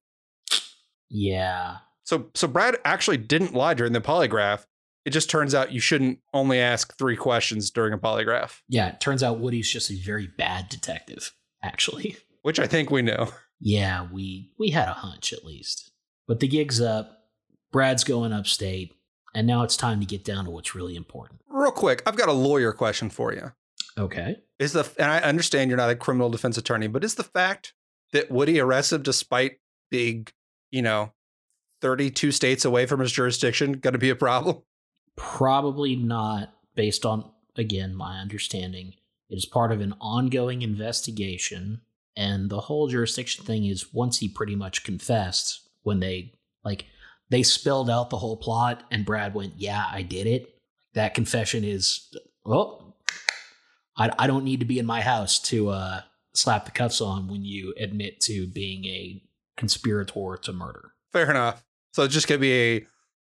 Yeah. So, so Brad actually didn't lie during the polygraph. It just turns out you shouldn't only ask three questions during a polygraph. Yeah, it turns out Woody's just a very bad detective, actually. Which I think we know. Yeah, we we had a hunch at least. But the gig's up, Brad's going upstate, and now it's time to get down to what's really important. Real quick, I've got a lawyer question for you. Okay. Is the and I understand you're not a criminal defense attorney, but is the fact that Woody arrested despite being, you know, thirty-two states away from his jurisdiction going to be a problem? Probably not, based on, again, my understanding. It is part of an ongoing investigation, and the whole jurisdiction thing is once he pretty much confessed, when they, like, they spelled out the whole plot, and Brad went, yeah, I did it. That confession is, well, I, I don't need to be in my house to uh, slap the cuffs on when you admit to being a conspirator to murder. Fair enough. So it's just going to be a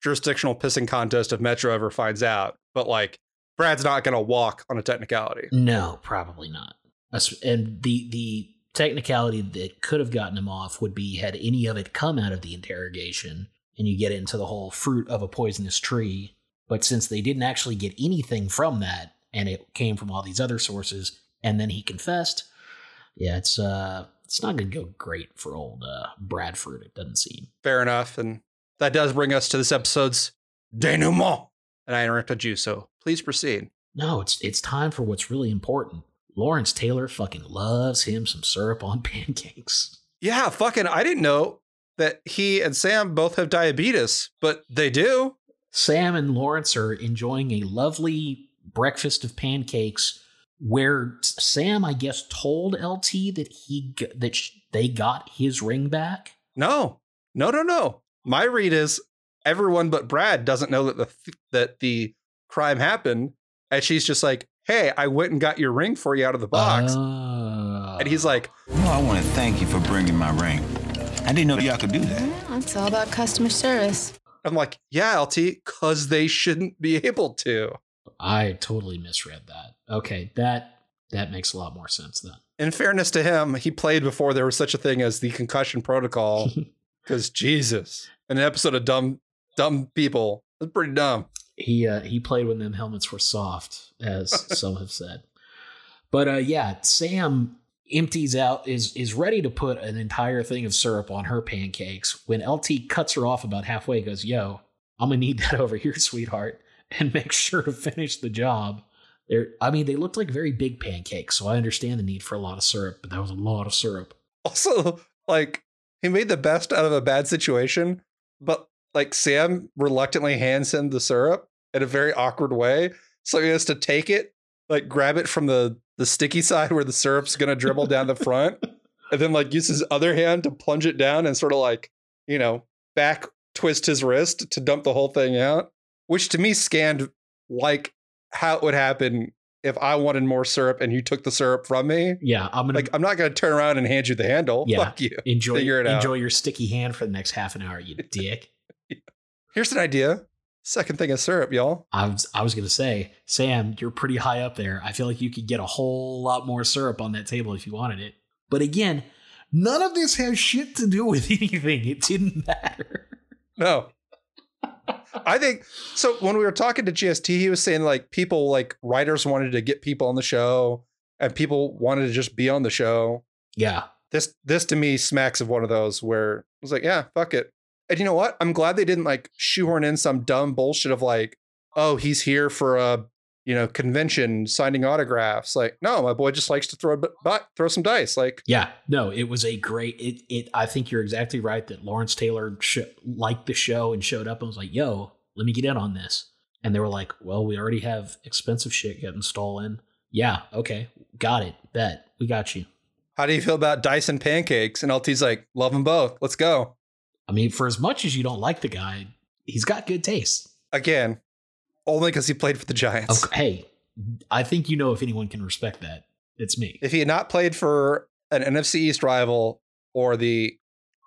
jurisdictional pissing contest if Metro ever finds out, but like Brad's not going to walk on a technicality. No, probably not. And the the technicality that could have gotten him off would be had any of it come out of the interrogation, and you get into the whole fruit of a poisonous tree. But since they didn't actually get anything from that, and it came from all these other sources, and then he confessed, yeah, it's uh, it's not going to go great for old uh, Bradford. It doesn't seem. Fair enough, and. That does bring us to this episode's denouement. And I interrupted you, so please proceed. No, it's it's time for what's really important. Lawrence Taylor fucking loves him some syrup on pancakes. Yeah, fucking, I didn't know that he and Sam both have diabetes, but they do. Sam and Lawrence are enjoying a lovely breakfast of pancakes where Sam, I guess, told L T that he that they got his ring back. No, no, no, no. My read is everyone but Brad doesn't know that the that the crime happened. And she's just like, hey, I went and got your ring for you out of the box. Uh, and he's like, well, I want to thank you for bringing my ring. I didn't know y'all could do that. Yeah, it's all about customer service. I'm like, yeah, L T, because they shouldn't be able to. I totally misread that. Okay, that that makes a lot more sense then. In fairness to him, he played before there was such a thing as the concussion protocol. Because Jesus, in an episode of Dumb Dumb People, that's pretty dumb. He uh, he played when them helmets were soft, as some have said. But uh, yeah, Sam empties out, is is ready to put an entire thing of syrup on her pancakes when L T cuts her off about halfway, goes, yo, I'm going to need that over here, sweetheart, and make sure to finish the job. They're, I mean, they looked like very big pancakes, so I understand the need for a lot of syrup, but that was a lot of syrup. Also, like, he made the best out of a bad situation, but like Sam reluctantly hands him the syrup in a very awkward way. So he has to take it, like grab it from the, the sticky side where the syrup's going to dribble down the front, and then like use his other hand to plunge it down and sort of like, you know, back twist his wrist to dump the whole thing out, which to me scanned like how it would happen if I wanted more syrup and you took the syrup from me. Yeah, I'm gonna, like, I'm not going to turn around and hand you the handle. Yeah, fuck you. Enjoy, Figure it enjoy out. your sticky hand for the next half an hour, you dick. Yeah. Here's an idea. Second thing is syrup, y'all. I was, I was going to say, Sam, you're pretty high up there. I feel like you could get a whole lot more syrup on that table if you wanted it. But again, none of this has shit to do with anything. It didn't matter. No. I think so. When we were talking to G S T, he was saying like people, like writers wanted to get people on the show and people wanted to just be on the show. Yeah. This this to me smacks of one of those where I was like, yeah, fuck it. And you know what? I'm glad they didn't like shoehorn in some dumb bullshit of like, oh, he's here for a, you know, convention signing autographs. Like, no, my boy just likes to throw but throw some dice. Like, yeah, no, it was a great it. It I think you're exactly right that Lawrence Taylor sh- liked the show and showed up and was like, yo, let me get in on this. And they were like, well, we already have expensive shit getting stolen. Yeah. OK, got it. Bet we got you. How do you feel about dice and pancakes? And L T's like, love them both. Let's go. I mean, for as much as you don't like the guy, he's got good taste. Again, only because he played for the Giants. Okay. Hey, I think you know if anyone can respect that, it's me. If he had not played for an N F C East rival or the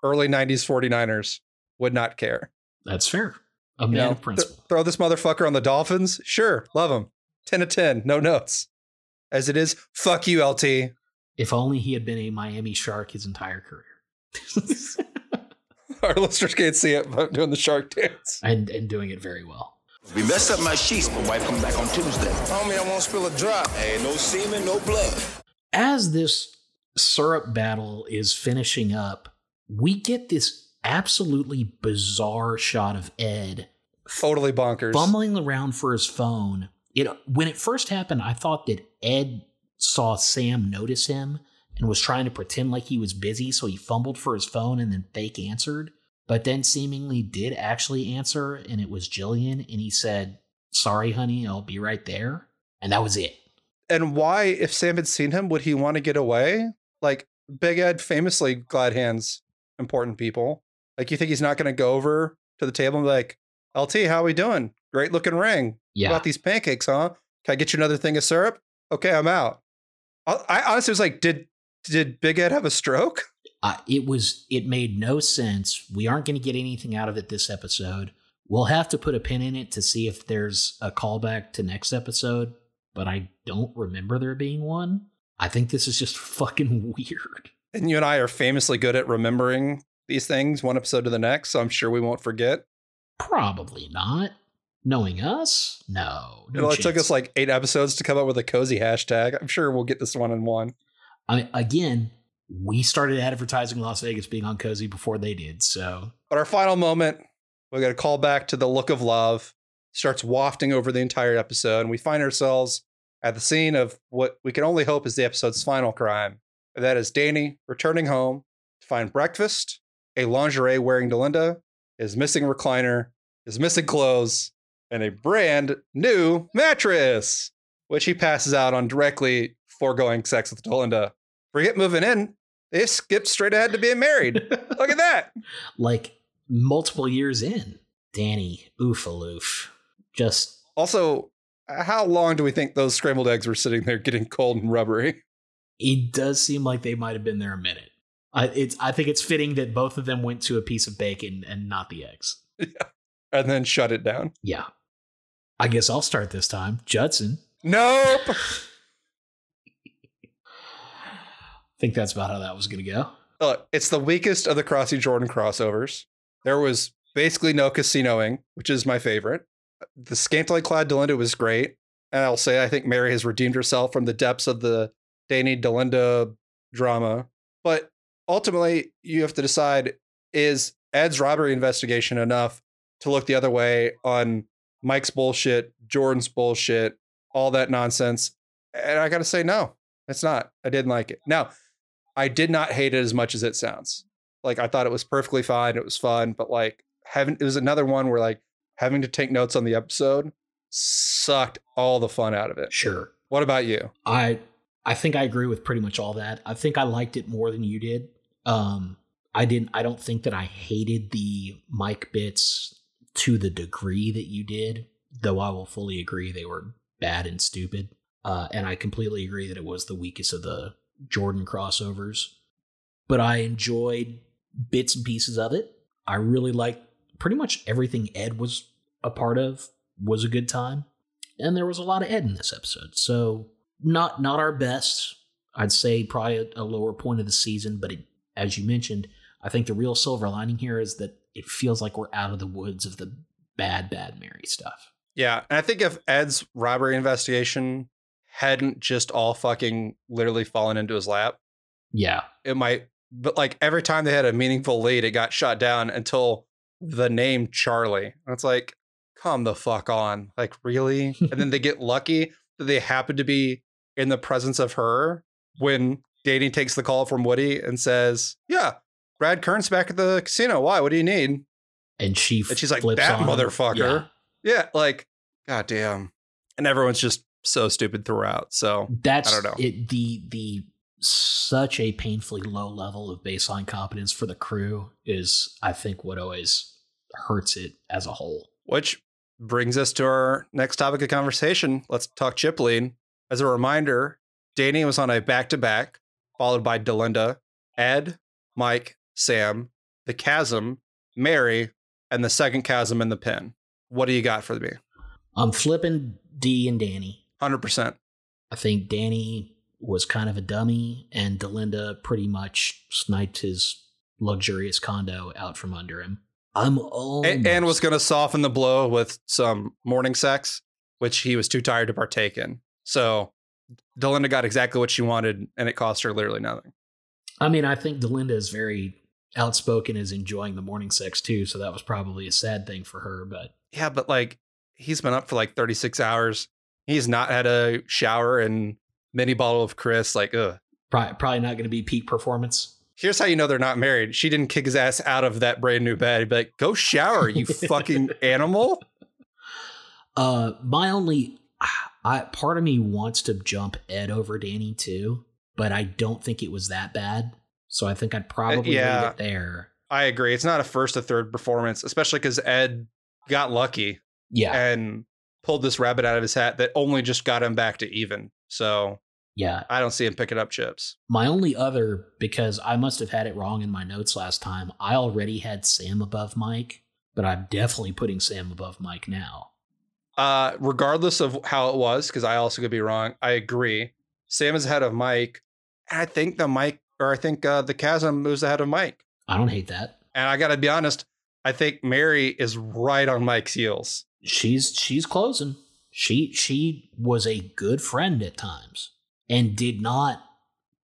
early nineties 49ers, would not care. That's fair. A man you know, of principle. Th- throw this motherfucker on the Dolphins? Sure. Love him. ten to ten. No notes. As it is, fuck you, L T. If only he had been a Miami Shark his entire career. Our listeners can't see it, but I'm doing the shark dance. And and doing it very well. We messed up my sheets, but wife comes back on Tuesday. Homie, I won't spill a drop. Hey, no semen, no blood. As this syrup battle is finishing up, we get this absolutely bizarre shot of Ed. Totally bonkers. Fumbling around for his phone. It When it first happened, I thought that Ed saw Sam notice him and was trying to pretend like he was busy, so he fumbled for his phone and then fake answered. But then seemingly did actually answer, and it was Jillian, and he said, sorry, honey, I'll be right there. And that was it. And why, if Sam had seen him, would he want to get away? Like, Big Ed famously glad hands important people. Like, you think he's not going to go over to the table and be like, L T, how are we doing? Great looking ring. Yeah. About these pancakes, huh? Can I get you another thing of syrup? Okay, I'm out. I honestly was like, did did Big Ed have a stroke? Uh, it was, it made no sense. We aren't going to get anything out of it this episode. We'll have to put a pin in it to see if there's a callback to next episode, but I don't remember there being one. I think this is just fucking weird. And you and I are famously good at remembering these things one episode to the next, so I'm sure we won't forget. Probably not. Knowing us? No. no It chance. Took us like eight episodes to come up with a cozy hashtag. I'm sure we'll get this one in one. I mean, again, we started advertising Las Vegas being on Cozy before they did, so. But our final moment, we're going to call back to the look of love. Starts wafting over the entire episode, and we find ourselves at the scene of what we can only hope is the episode's final crime. And that is Danny returning home to find breakfast, a lingerie-wearing Delinda, his missing recliner, his missing clothes, and a brand new mattress, which he passes out on directly foregoing sex with Delinda. Forget moving in. They skipped straight ahead to being married. Look at that. Like multiple years in. Danny, oofaloof. Just. Also, how long do we think those scrambled eggs were sitting there getting cold and rubbery? It does seem like they might have been there a minute. I, it's, I think it's fitting that both of them went to a piece of bacon and not the eggs. Yeah. And then shut it down. Yeah. I guess I'll start this time. Judson. Nope. I think that's about how that was going to go. Look, it's the weakest of the Crossing Jordan crossovers. There was basically no casinoing, which is my favorite. The scantily clad Delinda was great. And I'll say I think Mary has redeemed herself from the depths of the Danny Delinda drama. But ultimately, you have to decide, is Ed's robbery investigation enough to look the other way on Mike's bullshit, Jordan's bullshit, all that nonsense? And I got to say, no, it's not. I didn't like it. Now, I did not hate it as much as it sounds. Like, I thought it was perfectly fine. It was fun. But like, having, it was another one where like having to take notes on the episode sucked all the fun out of it. Sure. What about you? I I think I agree with pretty much all that. I think I liked it more than you did. Um, I didn't. I don't think that I hated the Mike bits to the degree that you did, though I will fully agree they were bad and stupid. Uh, and I completely agree that it was the weakest of the Jordan crossovers. But I enjoyed bits and pieces of it. I really liked pretty much everything Ed was a part of. Was a good time, and there was a lot of Ed in this episode. So not not our best. I'd say probably a, a lower point of the season, but it, as you mentioned, I think the real silver lining here is that it feels like we're out of the woods of the bad, bad Mary stuff. Yeah, and I think if Ed's robbery investigation hadn't just all fucking literally fallen into his lap, yeah, it might. But like every time they had a meaningful lead, it got shot down until the name Charlie. And it's like, come the fuck on. Like, really? And then they get lucky that they happen to be in the presence of her when Danny takes the call from Woody and says, yeah, Brad Kern's back at the casino. Why? What do you need? And she and she's like, that motherfucker. Yeah. yeah. Like, goddamn. And everyone's just so stupid throughout. So that's, I don't know. It, the, the such a painfully low level of baseline competence for the crew is, I think, what always hurts it as a whole. Which brings us to our next topic of conversation. Let's talk chip lead. As a reminder, Danny was on a back-to-back, followed by Delinda, Ed, Mike, Sam, the chasm, Mary, and the second chasm in the pen. What do you got for me? I'm flipping D and Danny. one hundred percent. I think Danny was kind of a dummy, and Delinda pretty much sniped his luxurious condo out from under him. I'm almost... and, and was going to soften the blow with some morning sex, which he was too tired to partake in. So Delinda got exactly what she wanted, and it cost her literally nothing. I mean, I think Delinda is very outspoken as enjoying the morning sex, too. So that was probably a sad thing for her. But yeah, but like he's been up for like thirty-six hours. He's not had a shower and mini bottle of Chris. Like, ugh. Probably, probably not going to be peak performance. Here's how you know they're not married. She didn't kick his ass out of that brand new bed. He'd be like, go shower, you fucking animal. Uh, my only, I, part of me wants to jump Ed over Danny too, but I don't think it was that bad. So I think I'd probably yeah, leave it there. I agree. It's not a first to third performance, especially because Ed got lucky. Yeah. And pulled this rabbit out of his hat that only just got him back to even. So... yeah, I don't see him picking up chips. My only other, because I must have had it wrong in my notes last time, I already had Sam above Mike, but I'm definitely putting Sam above Mike now. Uh, regardless of how it was, because I also could be wrong. I agree. Sam is ahead of Mike. And I think the Mike or I think uh, the chasm moves ahead of Mike. I don't hate that. And I got to be honest. I think Mary is right on Mike's heels. She's she's closing. She she was a good friend at times. And did not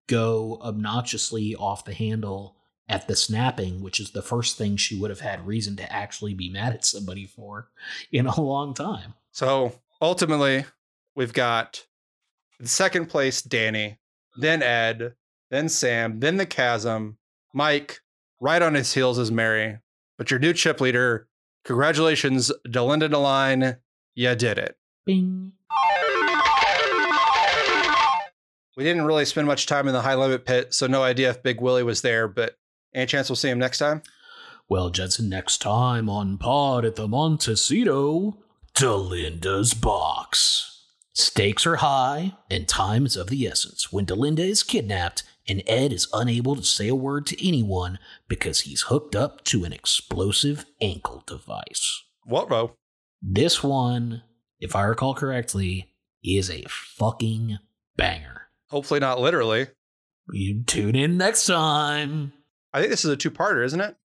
go obnoxiously off the handle at the snapping, which is the first thing she would have had reason to actually be mad at somebody for in a long time. So ultimately, we've got in second place Danny, then Ed, then Sam, then the chasm, Mike, right on his heels is Mary. But your new chip leader, congratulations, Delinda DeLine, you did it. Bing. We didn't really spend much time in the high limit pit, so no idea if Big Willie was there, but any chance we'll see him next time? Well, Judson, next time on Pod at the Montecito, Delinda's box. Stakes are high, and time is of the essence when Delinda is kidnapped and Ed is unable to say a word to anyone because he's hooked up to an explosive ankle device. What, bro? This one, if I recall correctly, is a fucking banger. Hopefully not literally. You tune in next time. I think this is a two-parter, isn't it?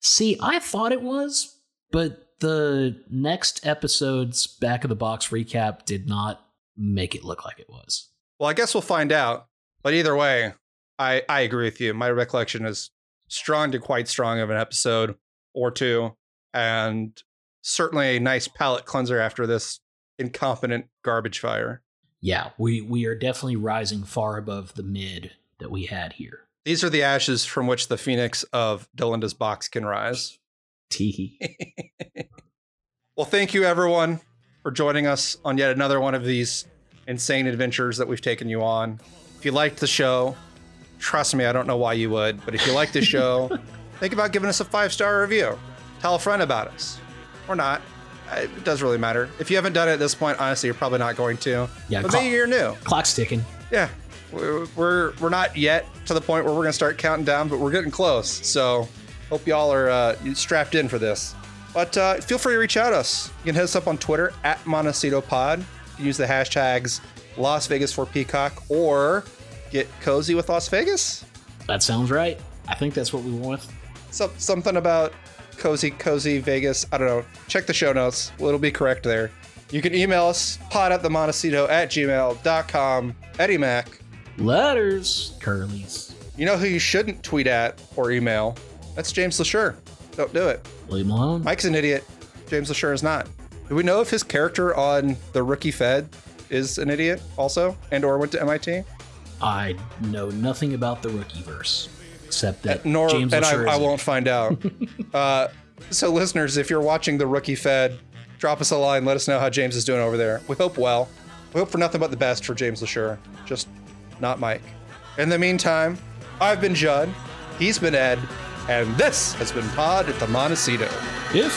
See, I thought it was, but the next episode's back-of-the-box recap did not make it look like it was. Well, I guess we'll find out. But either way, I, I agree with you. My recollection is strong to quite strong of an episode or two, and certainly a nice palate cleanser after this incompetent garbage fire. Yeah, we, we are definitely rising far above the mid that we had here. These are the ashes from which the phoenix of Delinda's box can rise. Teehee. Well, thank you, everyone, for joining us on yet another one of these insane adventures that we've taken you on. If you liked the show, trust me, I don't know why you would, but if you liked the show, think about giving us a five-star review. Tell a friend about us. Or not. It doesn't really matter. If you haven't done it at this point, honestly, you're probably not going to. Yeah, but cl- maybe you're new. Clock's ticking. Yeah. We're, we're we're not yet to the point where we're going to start counting down, but we're getting close. So hope y'all are uh, strapped in for this. But uh, feel free to reach out to us. You can hit us up on Twitter at MontecitoPod. You can use the hashtags Las Vegas for Peacock or get cozy with Las Vegas. That sounds right. I think that's what we want. So, something about cozy, cozy Vegas. I don't know. Check the show notes. It'll be correct there. You can email us pod at the Montecito at gmail dot com. Eddie Mac. Letters, Curly's. You know who you shouldn't tweet at or email? That's James LeSure. Don't do it. Leave him alone. Mike's an idiot. James LeSure is not. Do we know if his character on The Rookie Fed is an idiot also and or went to M I T? I know nothing about the Rookieverse except that uh, nor, James and LeSure I, I won't find out. uh, so listeners, if you're watching The Rookie Fed, drop us a line. Let us know how James is doing over there. We hope well. We hope for nothing but the best for James LeSure. Just... not Mike. In the meantime, I've been Judd, he's been Ed, and this has been Pod at the Montecito. Yes.